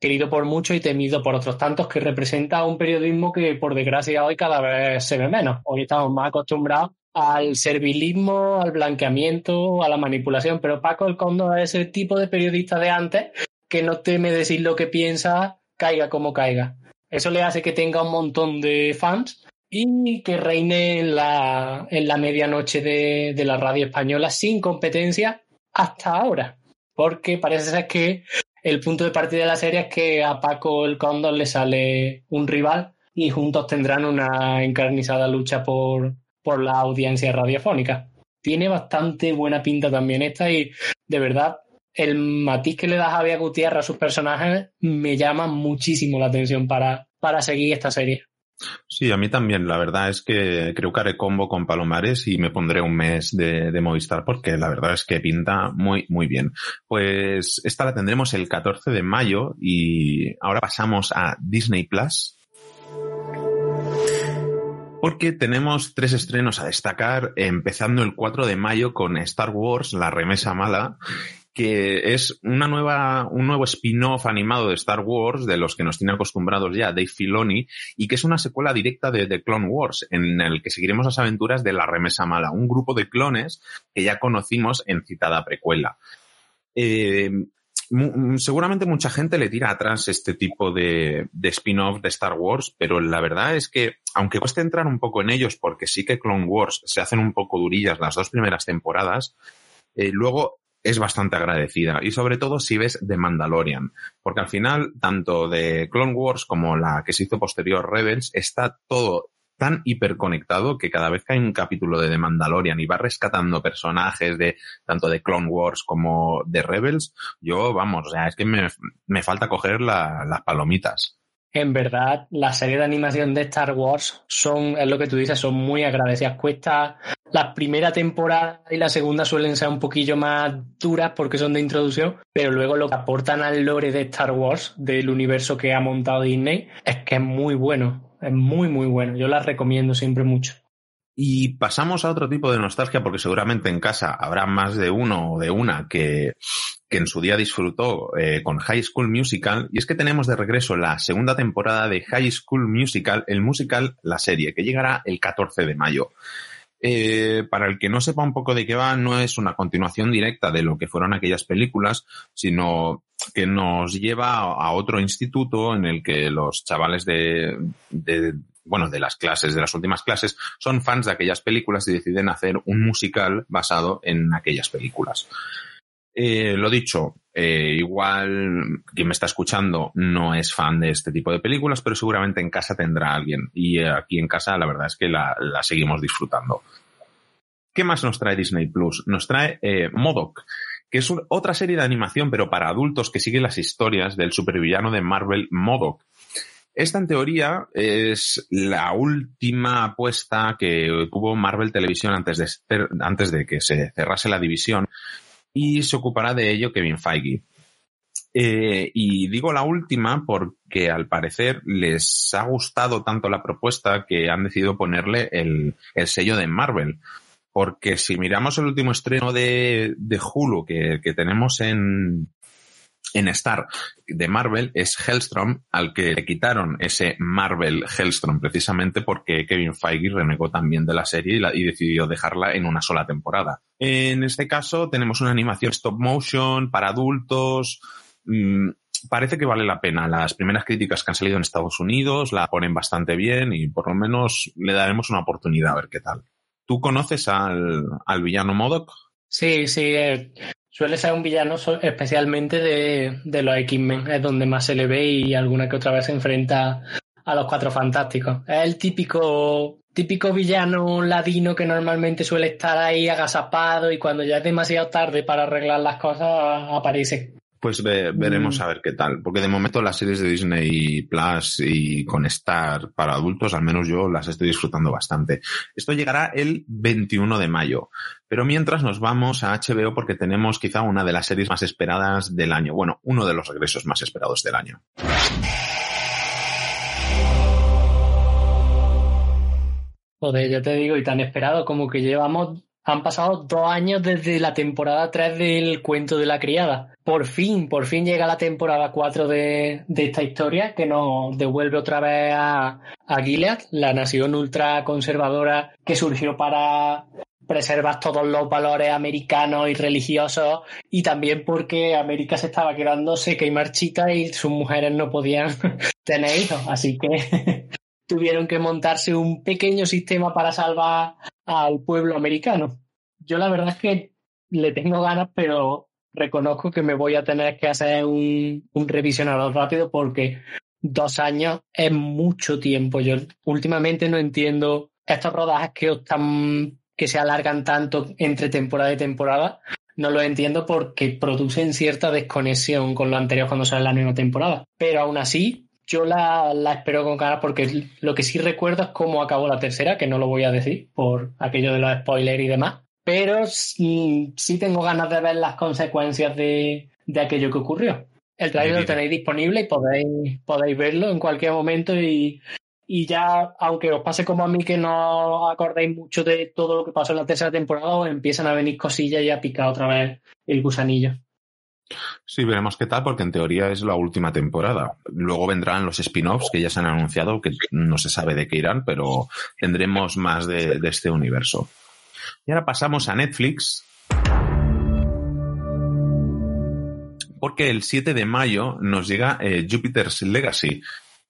querido por muchos y temido por otros tantos, que representa un periodismo que, por desgracia, hoy cada vez se ve menos. Hoy estamos más acostumbrados al servilismo, al blanqueamiento, a la manipulación, pero Paco el Cóndor es el tipo de periodista de antes que no teme decir lo que piensa, caiga como caiga. Eso le hace que tenga un montón de fans y que reine en la, en la medianoche de, de la radio española sin competencia hasta ahora, porque parece ser que el punto de partida de la serie es que a Paco el Cóndor le sale un rival y juntos tendrán una encarnizada lucha por... por la audiencia radiofónica. Tiene bastante buena pinta también esta, y de verdad el matiz que le da Javier Gutiérrez a sus personajes me llama muchísimo la atención para, para seguir esta serie. Sí, a mí también. La verdad es que creo que haré combo con Palomares y me pondré un mes de, de Movistar, porque la verdad es que pinta muy, muy bien. Pues esta la tendremos el catorce de mayo y ahora pasamos a Disney Plus, porque tenemos tres estrenos a destacar, empezando el cuatro de mayo con Star Wars, La Remesa Mala, que es una nueva, un nuevo spin-off animado de Star Wars, de los que nos tiene acostumbrados ya Dave Filoni, y que es una secuela directa de The Clone Wars, en el que seguiremos las aventuras de la Remesa Mala, un grupo de clones que ya conocimos en citada precuela. Eh, mu- seguramente mucha gente le tira atrás este tipo de, de spin-off de Star Wars, pero la verdad es que, aunque cueste entrar un poco en ellos, porque sí que Clone Wars se hacen un poco durillas las dos primeras temporadas, eh, luego... es bastante agradecida, y sobre todo si ves The Mandalorian, porque al final, tanto de Clone Wars como la que se hizo posterior, Rebels, está todo tan hiperconectado que cada vez que hay un capítulo de The Mandalorian y va rescatando personajes de tanto de Clone Wars como de Rebels, yo, vamos, o sea, es que me, me falta coger la, las palomitas. En verdad, las series de animación de Star Wars son, es lo que tú dices, son muy agradecidas. Cuesta... La primera temporada y la segunda suelen ser un poquillo más duras porque son de introducción, pero luego lo que aportan al lore de Star Wars, del universo que ha montado Disney, es que es muy bueno, es muy muy bueno. Yo las recomiendo siempre mucho. Y pasamos a otro tipo de nostalgia, porque seguramente en casa habrá más de uno o de una que, que en su día disfrutó eh, con High School Musical, y es que tenemos de regreso la segunda temporada de High School Musical, el musical, la serie, que llegará el catorce de mayo. Eh, para el que no sepa un poco de qué va, no es una continuación directa de lo que fueron aquellas películas, sino que nos lleva a otro instituto en el que los chavales de, de bueno, de las clases, de las últimas clases, son fans de aquellas películas y deciden hacer un musical basado en aquellas películas. Eh, lo dicho, eh, igual quien me está escuchando no es fan de este tipo de películas, pero seguramente en casa tendrá alguien. Y aquí en casa la verdad es que la, la seguimos disfrutando. ¿Qué más nos trae Disney Plus? Nos trae eh, M O D O K, que es un, otra serie de animación, pero para adultos, que sigue las historias del supervillano de Marvel, M O D O K. Esta, en teoría, es la última apuesta que tuvo Marvel Televisión antes de, antes de que se cerrase la división, y se ocupará de ello Kevin Feige. Eh, y digo la última porque al parecer les ha gustado tanto la propuesta que han decidido ponerle el, el sello de Marvel. Porque si miramos el último estreno de, de Hulu que, que tenemos en, en Star de Marvel, es Hellstrom, al que le quitaron ese Marvel Hellstrom precisamente porque Kevin Feige renegó también de la serie y, la, y decidió dejarla en una sola temporada. En este caso tenemos una animación stop motion para adultos. Mm, parece que vale la pena. Las primeras críticas que han salido en Estados Unidos la ponen bastante bien y por lo menos le daremos una oportunidad a ver qué tal. ¿Tú conoces al, al villano M O D O K? Sí, sí. Eh, suele ser un villano especialmente de, de los X-Men. Es donde más se le ve y alguna que otra vez se enfrenta a los Cuatro Fantásticos. Es el típico... típico villano ladino que normalmente suele estar ahí agazapado y cuando ya es demasiado tarde para arreglar las cosas aparece. Pues ve, veremos mm. a ver qué tal, porque de momento las series de Disney Plus y con Star para adultos, al menos yo las estoy disfrutando bastante. Esto llegará el veintiuno de mayo, pero mientras nos vamos a H B O porque tenemos quizá una de las series más esperadas del año, bueno, uno de los regresos más esperados del año. Joder, ya te digo, y tan esperado como que llevamos... Han pasado dos años desde la temporada tres del Cuento de la Criada. Por fin, por fin llega la temporada cuatro de, de esta historia, que nos devuelve otra vez a, a Gilead, la nación ultraconservadora que surgió para preservar todos los valores americanos y religiosos, y también porque América se estaba quedando seca y marchita y sus mujeres no podían tener hijos, así que... tuvieron que montarse un pequeño sistema para salvar al pueblo americano. Yo la verdad es que le tengo ganas, pero reconozco que me voy a tener que hacer un, un revisionado rápido porque dos años es mucho tiempo. Yo últimamente no entiendo estos rodajes que, optan, que se alargan tanto entre temporada y temporada. No lo entiendo porque producen cierta desconexión con lo anterior cuando sale la nueva temporada. Pero aún así... Yo la, la espero con ganas porque lo que sí recuerdo es cómo acabó la tercera, que no lo voy a decir por aquello de los spoilers y demás, pero sí, sí tengo ganas de ver las consecuencias de, de aquello que ocurrió. El trailer lo tenéis disponible y podéis, podéis verlo en cualquier momento y, y ya, aunque os pase como a mí que no acordéis mucho de todo lo que pasó en la tercera temporada, os empiezan a venir cosillas y a picar otra vez el gusanillo. Sí, veremos qué tal, porque en teoría es la última temporada. Luego vendrán los spin-offs que ya se han anunciado, que no se sabe de qué irán, pero tendremos más de, de este universo. Y ahora pasamos a Netflix, porque el siete de mayo nos llega eh, Jupiter's Legacy,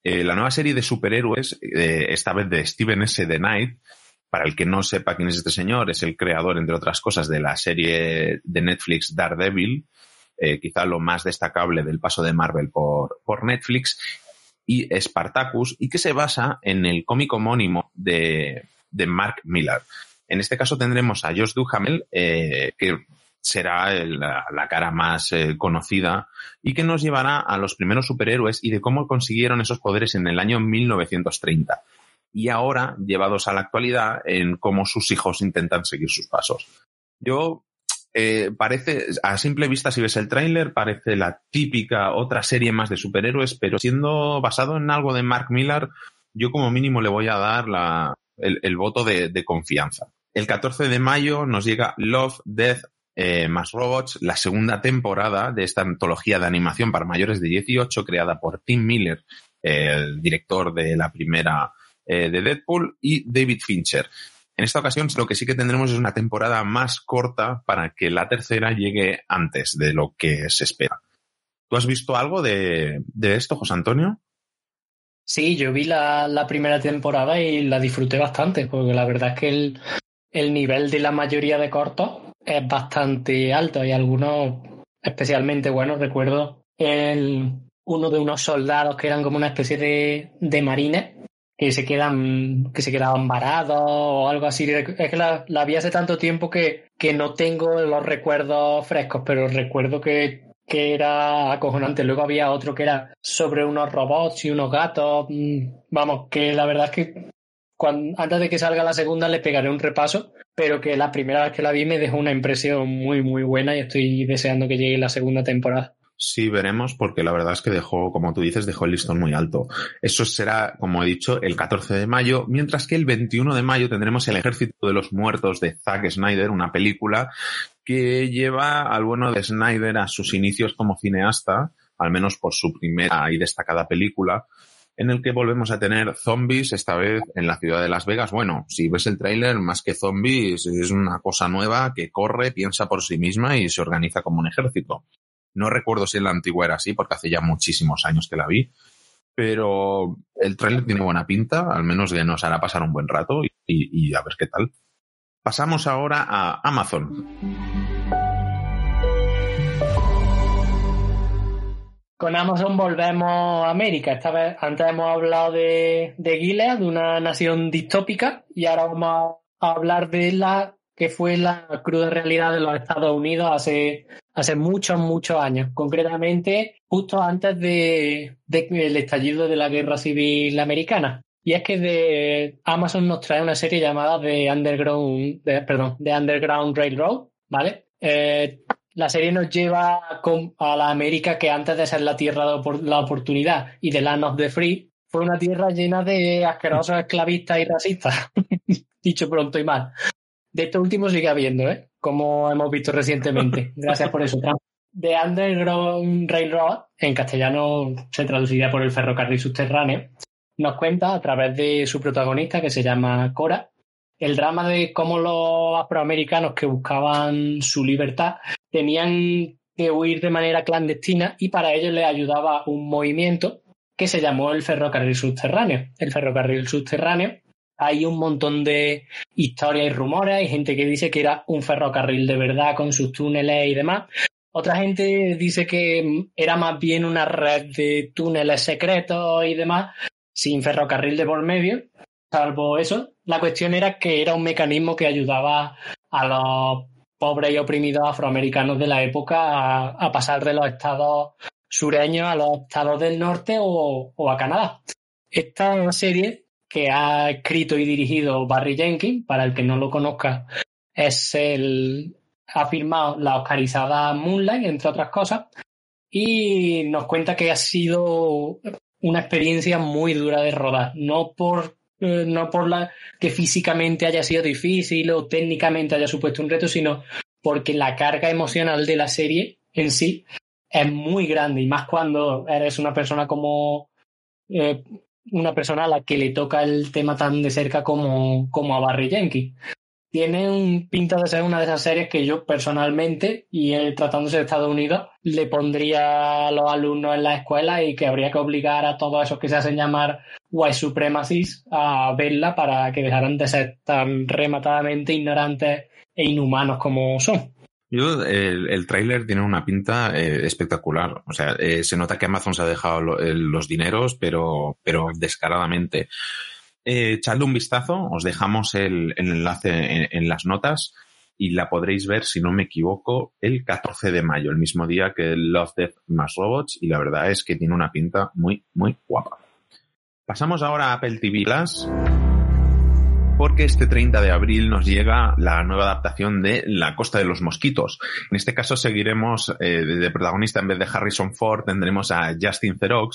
eh, la nueva serie de superhéroes, eh, esta vez de Steven S. The Knight. Para el que no sepa quién es este señor, es el creador, entre otras cosas, de la serie de Netflix Daredevil, eh, quizá lo más destacable del paso de Marvel por, por Netflix, y Spartacus, y que se basa en el cómic homónimo de, de Mark Millar. En este caso tendremos a Josh Duhamel, eh, que será la, la cara más eh, conocida y que nos llevará a los primeros superhéroes y de cómo consiguieron esos poderes en el año mil novecientos treinta. Y ahora llevados a la actualidad en cómo sus hijos intentan seguir sus pasos. Yo, eh, parece, a simple vista si ves el tráiler, parece la típica otra serie más de superhéroes, pero siendo basado en algo de Mark Millar, yo como mínimo le voy a dar la, el, el voto de, de confianza. El catorce de mayo nos llega Love, Death eh, más Robots, la segunda temporada de esta antología de animación para mayores de dieciocho creada por Tim Miller, el director de la primera de Deadpool, y David Fincher. En esta ocasión lo que sí que tendremos es una temporada más corta para que la tercera llegue antes de lo que se espera. ¿Tú has visto algo de, de esto, José Antonio? Sí, yo vi la, la primera temporada y la disfruté bastante, porque la verdad es que el, el nivel de la mayoría de cortos es bastante alto. Hay algunos especialmente buenos. Recuerdo el, uno de unos soldados que eran como una especie de, de marines que se quedan que se quedaban varados o algo así. Es que la, la vi hace tanto tiempo que, que no tengo los recuerdos frescos, pero recuerdo que, que era acojonante. Luego había otro que era sobre unos robots y unos gatos. Vamos, que la verdad es que cuando, antes de que salga la segunda le pegaré un repaso, pero que la primera vez que la vi me dejó una impresión muy, muy buena y estoy deseando que llegue la segunda temporada. Sí, veremos, porque la verdad es que dejó, como tú dices, dejó el listón muy alto. Eso será, como he dicho, el catorce de mayo, mientras que el veintiuno de mayo tendremos El Ejército de los Muertos de Zack Snyder, una película que lleva al bueno de Snyder a sus inicios como cineasta, al menos por su primera y destacada película, en el que volvemos a tener zombies, esta vez en la ciudad de Las Vegas. Bueno, si ves el tráiler, más que zombies, es una cosa nueva que corre, piensa por sí misma y se organiza como un ejército. No recuerdo si en la antigua era así, porque hace ya muchísimos años que la vi, pero el tráiler tiene buena pinta, al menos que nos hará pasar un buen rato y, y, y a ver qué tal. Pasamos ahora a Amazon. Con Amazon volvemos a América. Esta vez, antes hemos hablado de, de Gilead, de una nación distópica, y ahora vamos a hablar de la que fue la cruda realidad de los Estados Unidos hace, hace muchos, muchos años. Concretamente, justo antes de, de el estallido de la Guerra Civil Americana. Y es que de Amazon nos trae una serie llamada The Underground, de, perdón, The Underground Railroad, ¿vale? Eh, la serie nos lleva a la América que antes de ser la tierra de opor- la oportunidad y The Land of the Free, fue una tierra llena de asquerosos esclavistas y racistas. Dicho pronto y mal. De esto último sigue habiendo, ¿eh? Como hemos visto recientemente. Gracias por eso, Trump. The Underground Railroad, en castellano se traduciría por el ferrocarril subterráneo, nos cuenta a través de su protagonista, que se llama Cora, el drama de cómo los afroamericanos que buscaban su libertad tenían que huir de manera clandestina y para ello les ayudaba un movimiento que se llamó el ferrocarril subterráneo. El ferrocarril subterráneo. Hay un montón de historias y rumores, hay gente que dice que era un ferrocarril de verdad con sus túneles y demás. Otra gente dice que era más bien una red de túneles secretos y demás, sin ferrocarril de por medio, salvo eso. La cuestión era que era un mecanismo que ayudaba a los pobres y oprimidos afroamericanos de la época a, a pasar de los estados sureños a los estados del norte o, o a Canadá. Esta serie que ha escrito y dirigido Barry Jenkins, para el que no lo conozca, es el ha firmado la oscarizada Moonlight, entre otras cosas, y nos cuenta que ha sido una experiencia muy dura de rodar, no por eh, no por la que físicamente haya sido difícil o técnicamente haya supuesto un reto, sino porque la carga emocional de la serie en sí es muy grande, y más cuando eres una persona como eh, una persona a la que le toca el tema tan de cerca como, como a Barry Jenkins. Tiene un pinta de ser una de esas series que yo personalmente, y él tratándose de Estados Unidos, le pondría a los alumnos en la escuela, y que habría que obligar a todos esos que se hacen llamar white supremacists a verla para que dejaran de ser tan rematadamente ignorantes e inhumanos como son. Yo, el, el tráiler tiene una pinta eh, espectacular. O sea, eh, se nota que Amazon se ha dejado lo, eh, los dineros, pero, pero descaradamente. Eh, echadle un vistazo, os dejamos el, el enlace en, en las notas, y la podréis ver, si no me equivoco, el catorce de mayo, el mismo día que Love, Death más Robots, y la verdad es que tiene una pinta muy, muy guapa. Pasamos ahora a Apple T V Plus, porque este treinta de abril nos llega la nueva adaptación de La Costa de los Mosquitos. En este caso seguiremos eh, de protagonista, en vez de Harrison Ford tendremos a Justin Theroux,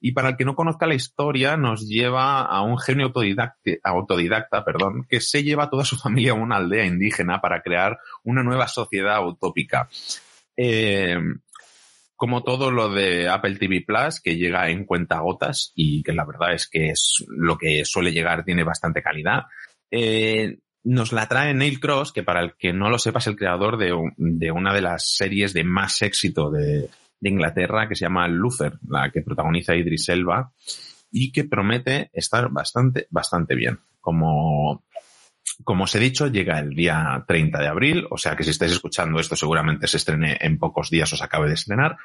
y para el que no conozca la historia, nos lleva a un genio autodidacta perdón, que se lleva a toda su familia a una aldea indígena para crear una nueva sociedad utópica. Eh... Como todo lo de Apple T V Plus, que llega en cuentagotas, y que la verdad es que es lo que suele llegar, tiene bastante calidad. Eh, nos la trae Neil Cross, que para el que no lo sepa es el creador de, de una de las series de más éxito de, de Inglaterra, que se llama Luther, la que protagoniza Idris Elba, y que promete estar bastante, bastante bien. Como... Como os he dicho, llega el día treinta de abril, o sea que si estáis escuchando esto seguramente se estrene en pocos días, os acabe de estrenar.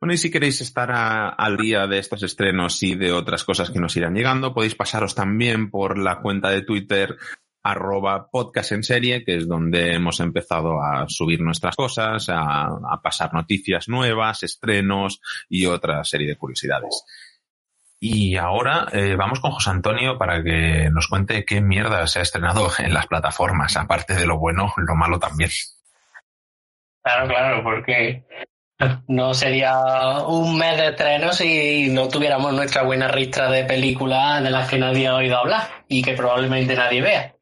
Bueno, y si queréis estar a, al día de estos estrenos y de otras cosas que nos irán llegando, podéis pasaros también por la cuenta de Twitter, arroba podcast en serie, que es donde hemos empezado a subir nuestras cosas, a, a pasar noticias nuevas, estrenos y otra serie de curiosidades. Y ahora eh, vamos con José Antonio para que nos cuente qué mierda se ha estrenado en las plataformas, aparte de lo bueno, lo malo también. Claro, claro, porque no sería un mes de estreno si no tuviéramos nuestra buena ristra de películas de las que nadie ha oído hablar y que probablemente nadie vea.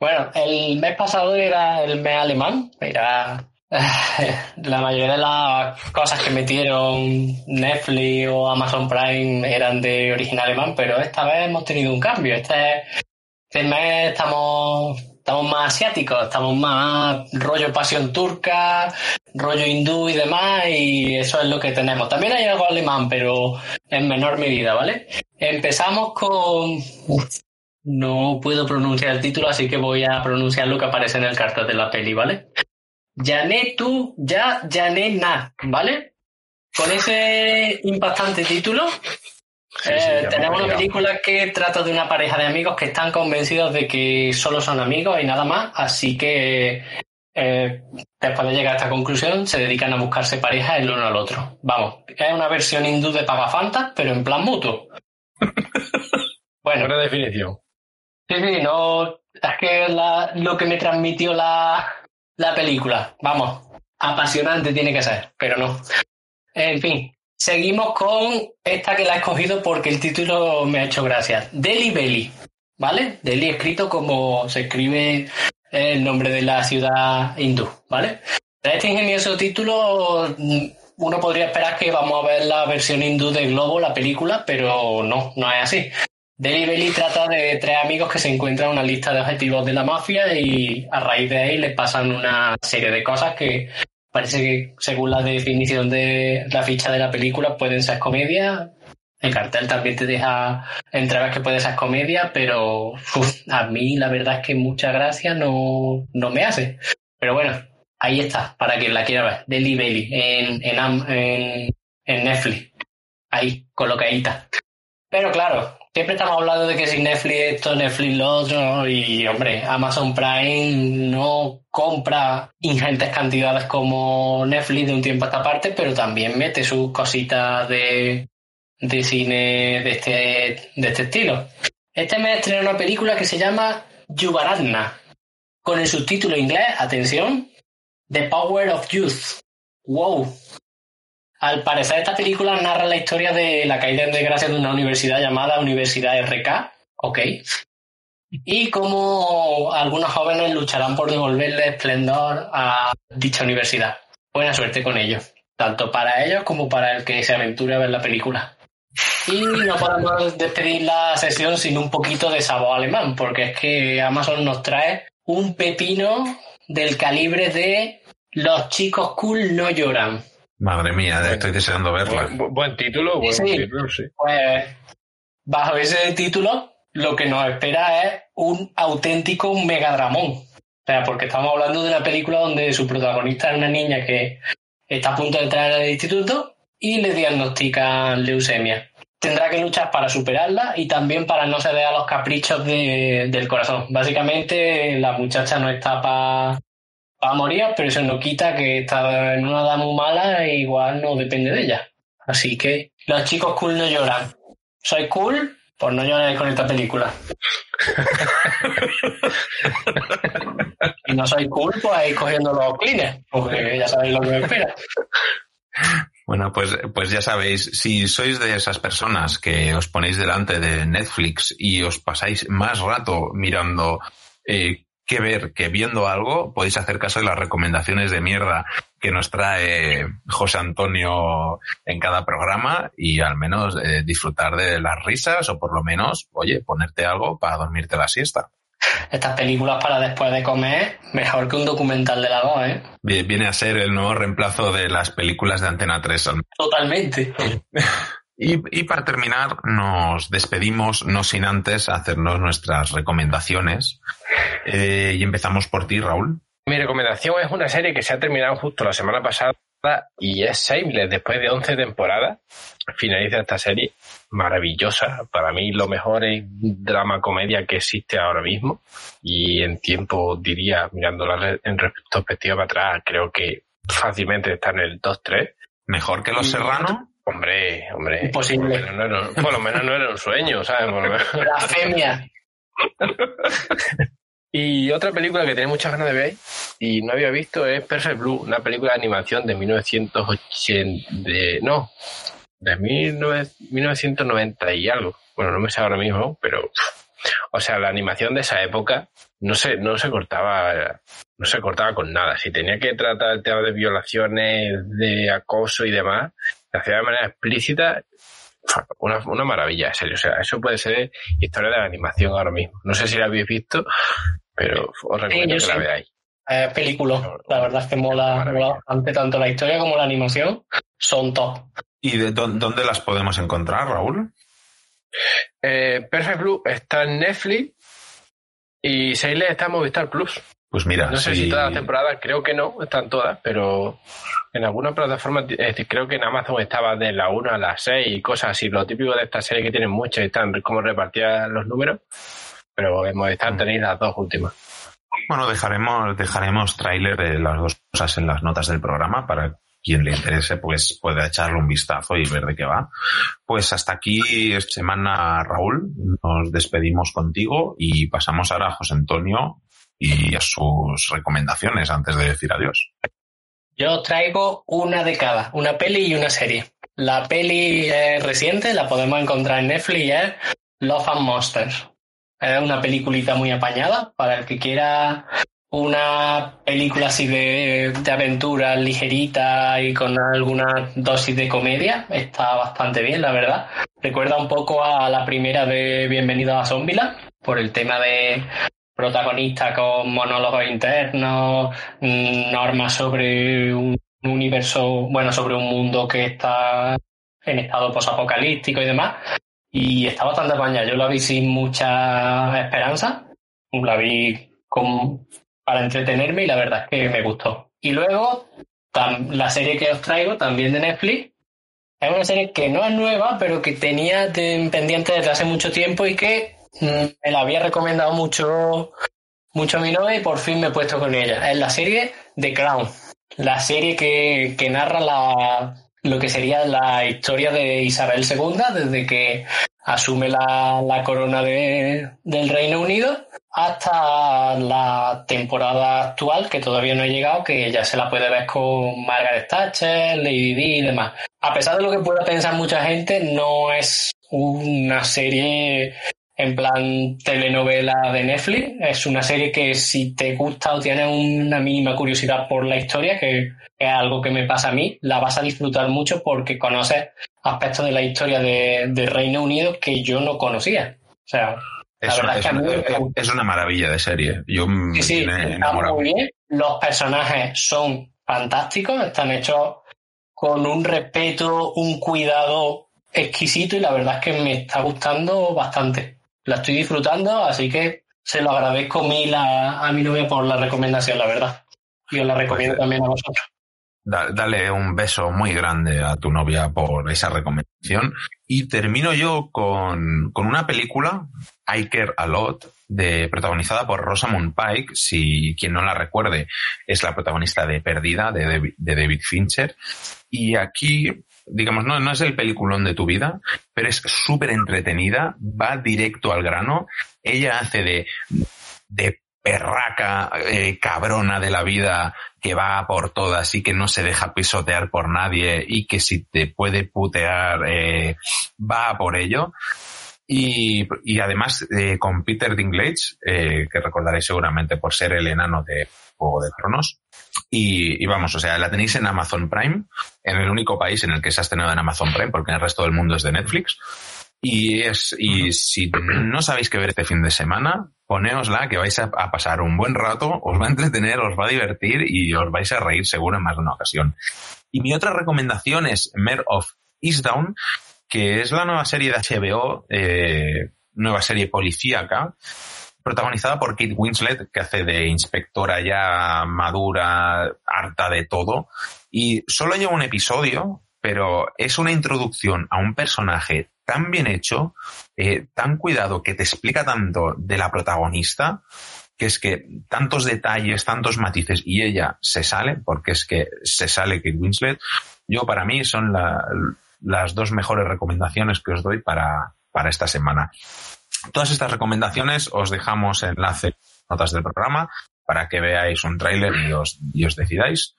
Bueno, el mes pasado era el mes alemán, era... La mayoría de las cosas que metieron Netflix o Amazon Prime eran de origen alemán, pero esta vez hemos tenido un cambio. Este, este mes estamos, estamos más asiáticos, estamos más rollo pasión turca, rollo hindú y demás, y eso es lo que tenemos. También hay algo alemán, pero en menor medida, ¿vale? Empezamos con... Uf, no puedo pronunciar el título, así que voy a pronunciar lo que aparece en el cartel de la peli, ¿vale? Yané tú, ya, yané na, ¿vale? Con ese impactante título, sí, eh, sí, tenemos una película que trata de una pareja de amigos que están convencidos de que solo son amigos y nada más, así que eh, después de llegar a esta conclusión se dedican a buscarse parejas el uno al otro. Vamos, es una versión hindú de Pagafantas, pero en plan mutuo. Bueno. Buena definición. Sí, sí, no... Es que la, lo que me transmitió la... La película, vamos, apasionante tiene que ser, pero no. En fin, seguimos con esta que la he escogido porque el título me ha hecho gracia. Delhi Belly, ¿vale? Delhi escrito como se escribe el nombre de la ciudad hindú, ¿vale? De este ingenioso título, uno podría esperar que vamos a ver la versión hindú de Globo, la película, pero no, no es así. Delhi Belly trata de tres amigos que se encuentran en una lista de objetivos de la mafia y a raíz de ahí les pasan una serie de cosas que parece que, según la definición de la ficha de la película, pueden ser comedia. El cartel también te deja entrever que puede ser comedia, pero uf, a mí la verdad es que mucha gracia no, no me hace. Pero bueno, ahí está, para quien la quiera ver. Delhi Belly en, en, en, en Netflix. Ahí, colocadita. Pero claro... Siempre estamos hablando de que si Netflix esto, Netflix lo otro, y hombre, Amazon Prime no compra ingentes cantidades como Netflix de un tiempo a esta parte, pero también mete sus cositas de, de cine de este, de este estilo. Este mes estrenó una película que se llama Yuvaratna, con el subtítulo inglés, atención, The Power of Youth. ¡Wow! Al parecer, esta película narra la historia de la caída en desgracia de una universidad llamada Universidad R K, ¿ok? Y cómo algunos jóvenes lucharán por devolverle esplendor a dicha universidad. Buena suerte con ello. tanto para ellos como para el que se aventure a ver la película. Y no podemos despedir la sesión sin un poquito de sabor alemán, porque es que Amazon nos trae un pepino del calibre de Los chicos cool no lloran. Madre mía, estoy deseando verla. Buen, buen título, buen sí, título, sí. Pues bajo ese título lo que nos espera es un auténtico megadramón. O sea, porque estamos hablando de una película donde su protagonista es una niña que está a punto de entrar al instituto y le diagnostican leucemia. Tendrá que luchar para superarla y también para no ceder a los caprichos de, del corazón. Básicamente, la muchacha no está para pa morir, pero eso no quita que está en una edad muy mala e igual no depende de ella. Así que los chicos cool no lloran. ¿Soy cool? Pues no lloráis con esta película. Y no sois cool, pues ahí cogiendo los clines, porque ya sabéis lo que me espera. Bueno, pues, pues ya sabéis, si sois de esas personas que os ponéis delante de Netflix y os pasáis más rato mirando eh, qué ver que viendo algo, podéis hacer caso de las recomendaciones de mierda que nos trae José Antonio en cada programa y al menos eh, disfrutar de las risas o por lo menos, oye, ponerte algo para dormirte la siesta. Estas películas para después de comer, mejor que un documental de la voz, ¿eh? Viene a ser el nuevo reemplazo de las películas de Antena tres. Totalmente. Y, y para terminar, nos despedimos, no sin antes hacernos nuestras recomendaciones. Eh, y empezamos por ti, Raúl. Mi recomendación es una serie que se ha terminado justo la semana pasada y es Shameless. Después de once temporadas, finaliza esta serie maravillosa. Para mí, lo mejor es drama-comedia que existe ahora mismo. Y en tiempo, diría, mirándola en retrospectiva para atrás, creo que fácilmente está en el dos tres. ¿Mejor que Los Serrano? Hombre, hombre. Imposible. Por lo menos no era, por lo menos no era un sueño, ¿sabes? Por lo menos. Blasfemia. Y otra película que tenía muchas ganas de ver y no había visto es Perfect Blue, una película de animación de mil novecientos ochenta... De, no, de mil novecientos noventa y algo. Bueno, no me sé ahora mismo, pero... O sea, la animación de esa época no se, no se cortaba no se cortaba con nada. Si tenía que tratar el tema de violaciones, de acoso y demás, la hacía de manera explícita. Una, una maravilla, en serio. O sea, eso puede ser historia de la animación ahora mismo. No sé si la habéis visto, pero os recomiendo sí, que sí. La veáis. Eh, película, la verdad es que mola, mola bastante, tanto la historia como la animación son top. ¿Y de dónde las podemos encontrar, Raúl? Eh, Perfect Blue está en Netflix y Seile está en Movistar Plus. Pues mira, no sé si, si todas las temporadas, creo que no, están todas, pero en alguna plataforma, eh, creo que en Amazon estaba de la una a la seis y cosas así. Lo típico de esta serie que tienen muchas, están como repartidas los números, pero en Movistar tenéis las dos últimas. Bueno, dejaremos, dejaremos tráiler de las dos cosas en las notas del programa para quien le interese, pues pueda echarle un vistazo y ver de qué va. Pues hasta aquí esta semana, Raúl. Nos despedimos contigo y pasamos ahora a José Antonio y a sus recomendaciones antes de decir adiós. Yo traigo una de cada, una peli y una serie. La peli es reciente, la podemos encontrar en Netflix, es Love and Monsters. Es una peliculita muy apañada para el que quiera una película así de, de aventura ligerita y con alguna dosis de comedia. Está bastante bien, la verdad. Recuerda un poco a la primera de Bienvenido a Zombieland por el tema de protagonista con monólogos internos, normas sobre un universo, bueno, sobre un mundo que está en estado posapocalíptico y demás, y está bastante apañada. Yo la vi sin mucha esperanza, la vi con, para entretenerme y la verdad es que me gustó. Y luego, tam, la serie que os traigo, también de Netflix, es una serie que no es nueva, pero que tenía de, pendiente desde hace mucho tiempo y que me la había recomendado mucho mucho a mi novia y por fin me he puesto con ella. Es la serie The Crown, la serie que, que narra la, lo que sería la historia de Isabel segunda desde que asume la, la corona de, del Reino Unido hasta la temporada actual, que todavía no ha llegado, que ya se la puede ver con Margaret Thatcher, Lady Di y demás. A pesar de lo que pueda pensar mucha gente, no es una serie en plan telenovela de Netflix. Es una serie que si te gusta o tienes una mínima curiosidad por la historia, que es algo que me pasa a mí, la vas a disfrutar mucho porque conoces aspectos de la historia de, de Reino Unido que yo no conocía. O sea, es, la verdad es, es que una, a mí es una maravilla de serie. Yo me sí, sí, está muy bien. Los personajes son fantásticos, están hechos con un respeto, un cuidado exquisito, y la verdad es que me está gustando bastante. La estoy disfrutando, así que se lo agradezco mil a, a mi novia por la recomendación, la verdad. Y os la recomiendo pues, también a vosotros. Da, dale un beso muy grande a tu novia por esa recomendación. Y termino yo con, con una película, I Care a Lot, de, protagonizada por Rosamund Pike. Si quien no la recuerde, es la protagonista de Perdida, de David, de David Fincher. Y aquí... digamos, no, no es el peliculón de tu vida, pero es súper entretenida, va directo al grano. Ella hace de, de perraca, eh, cabrona de la vida, que va por todas y que no se deja pisotear por nadie y que si te puede putear, eh, va por ello. Y, y además, eh, con Peter Dinklage, eh, que recordaréis seguramente por ser el enano de Juego de Tronos. Y, y vamos, o sea, la tenéis en Amazon Prime, en el único país en el que se ha estrenado en Amazon Prime, porque en el resto del mundo es de Netflix. Y es y si no sabéis qué ver este fin de semana, ponéosla, que vais a, a pasar un buen rato, os va a entretener, os va a divertir y os vais a reír seguro en más de una ocasión. Y mi otra recomendación es Mare of Easttown, que es la nueva serie de H B O, eh, nueva serie policíaca, protagonizada por Kate Winslet, que hace de inspectora ya madura, harta de todo. Y solo lleva un episodio, pero es una introducción a un personaje tan bien hecho, eh, tan cuidado, que te explica tanto de la protagonista, que es que tantos detalles, tantos matices, y ella se sale, porque es que se sale Kate Winslet. Yo, para mí, son la, las dos mejores recomendaciones que os doy para, para esta semana. Todas estas recomendaciones os dejamos enlace en notas del programa para que veáis un tráiler y os, y os decidáis.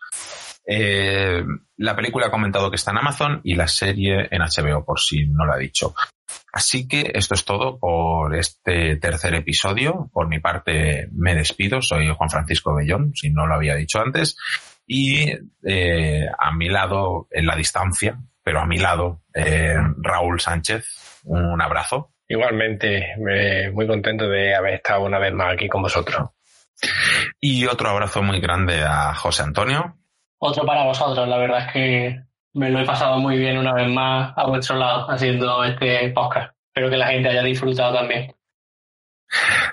Eh, la película ha comentado que está en Amazon y la serie en H B O, por si no lo ha dicho. Así que esto es todo por este tercer episodio. Por mi parte me despido. Soy Juan Francisco Bellón, si no lo había dicho antes. Y eh, a mi lado, en la distancia, pero a mi lado, eh, Raúl Sánchez. Un abrazo. Igualmente, eh, muy contento de haber estado una vez más aquí con vosotros. Y otro abrazo muy grande a José Antonio. Otro para vosotros, la verdad es que me lo he pasado muy bien una vez más a vuestro lado haciendo este podcast. Espero que la gente haya disfrutado también.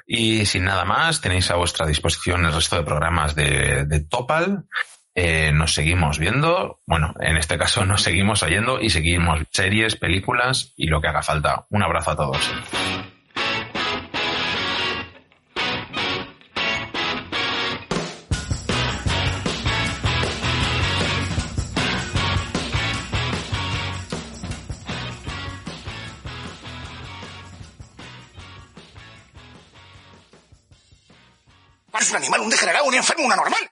Y sin nada más, tenéis a vuestra disposición el resto de programas de, de Topal. Eh, nos seguimos viendo, bueno, en este caso nos seguimos oyendo y seguimos series, películas y lo que haga falta. Un abrazo a todos. Es un animal, un degenerado, un enfermo, un anormal.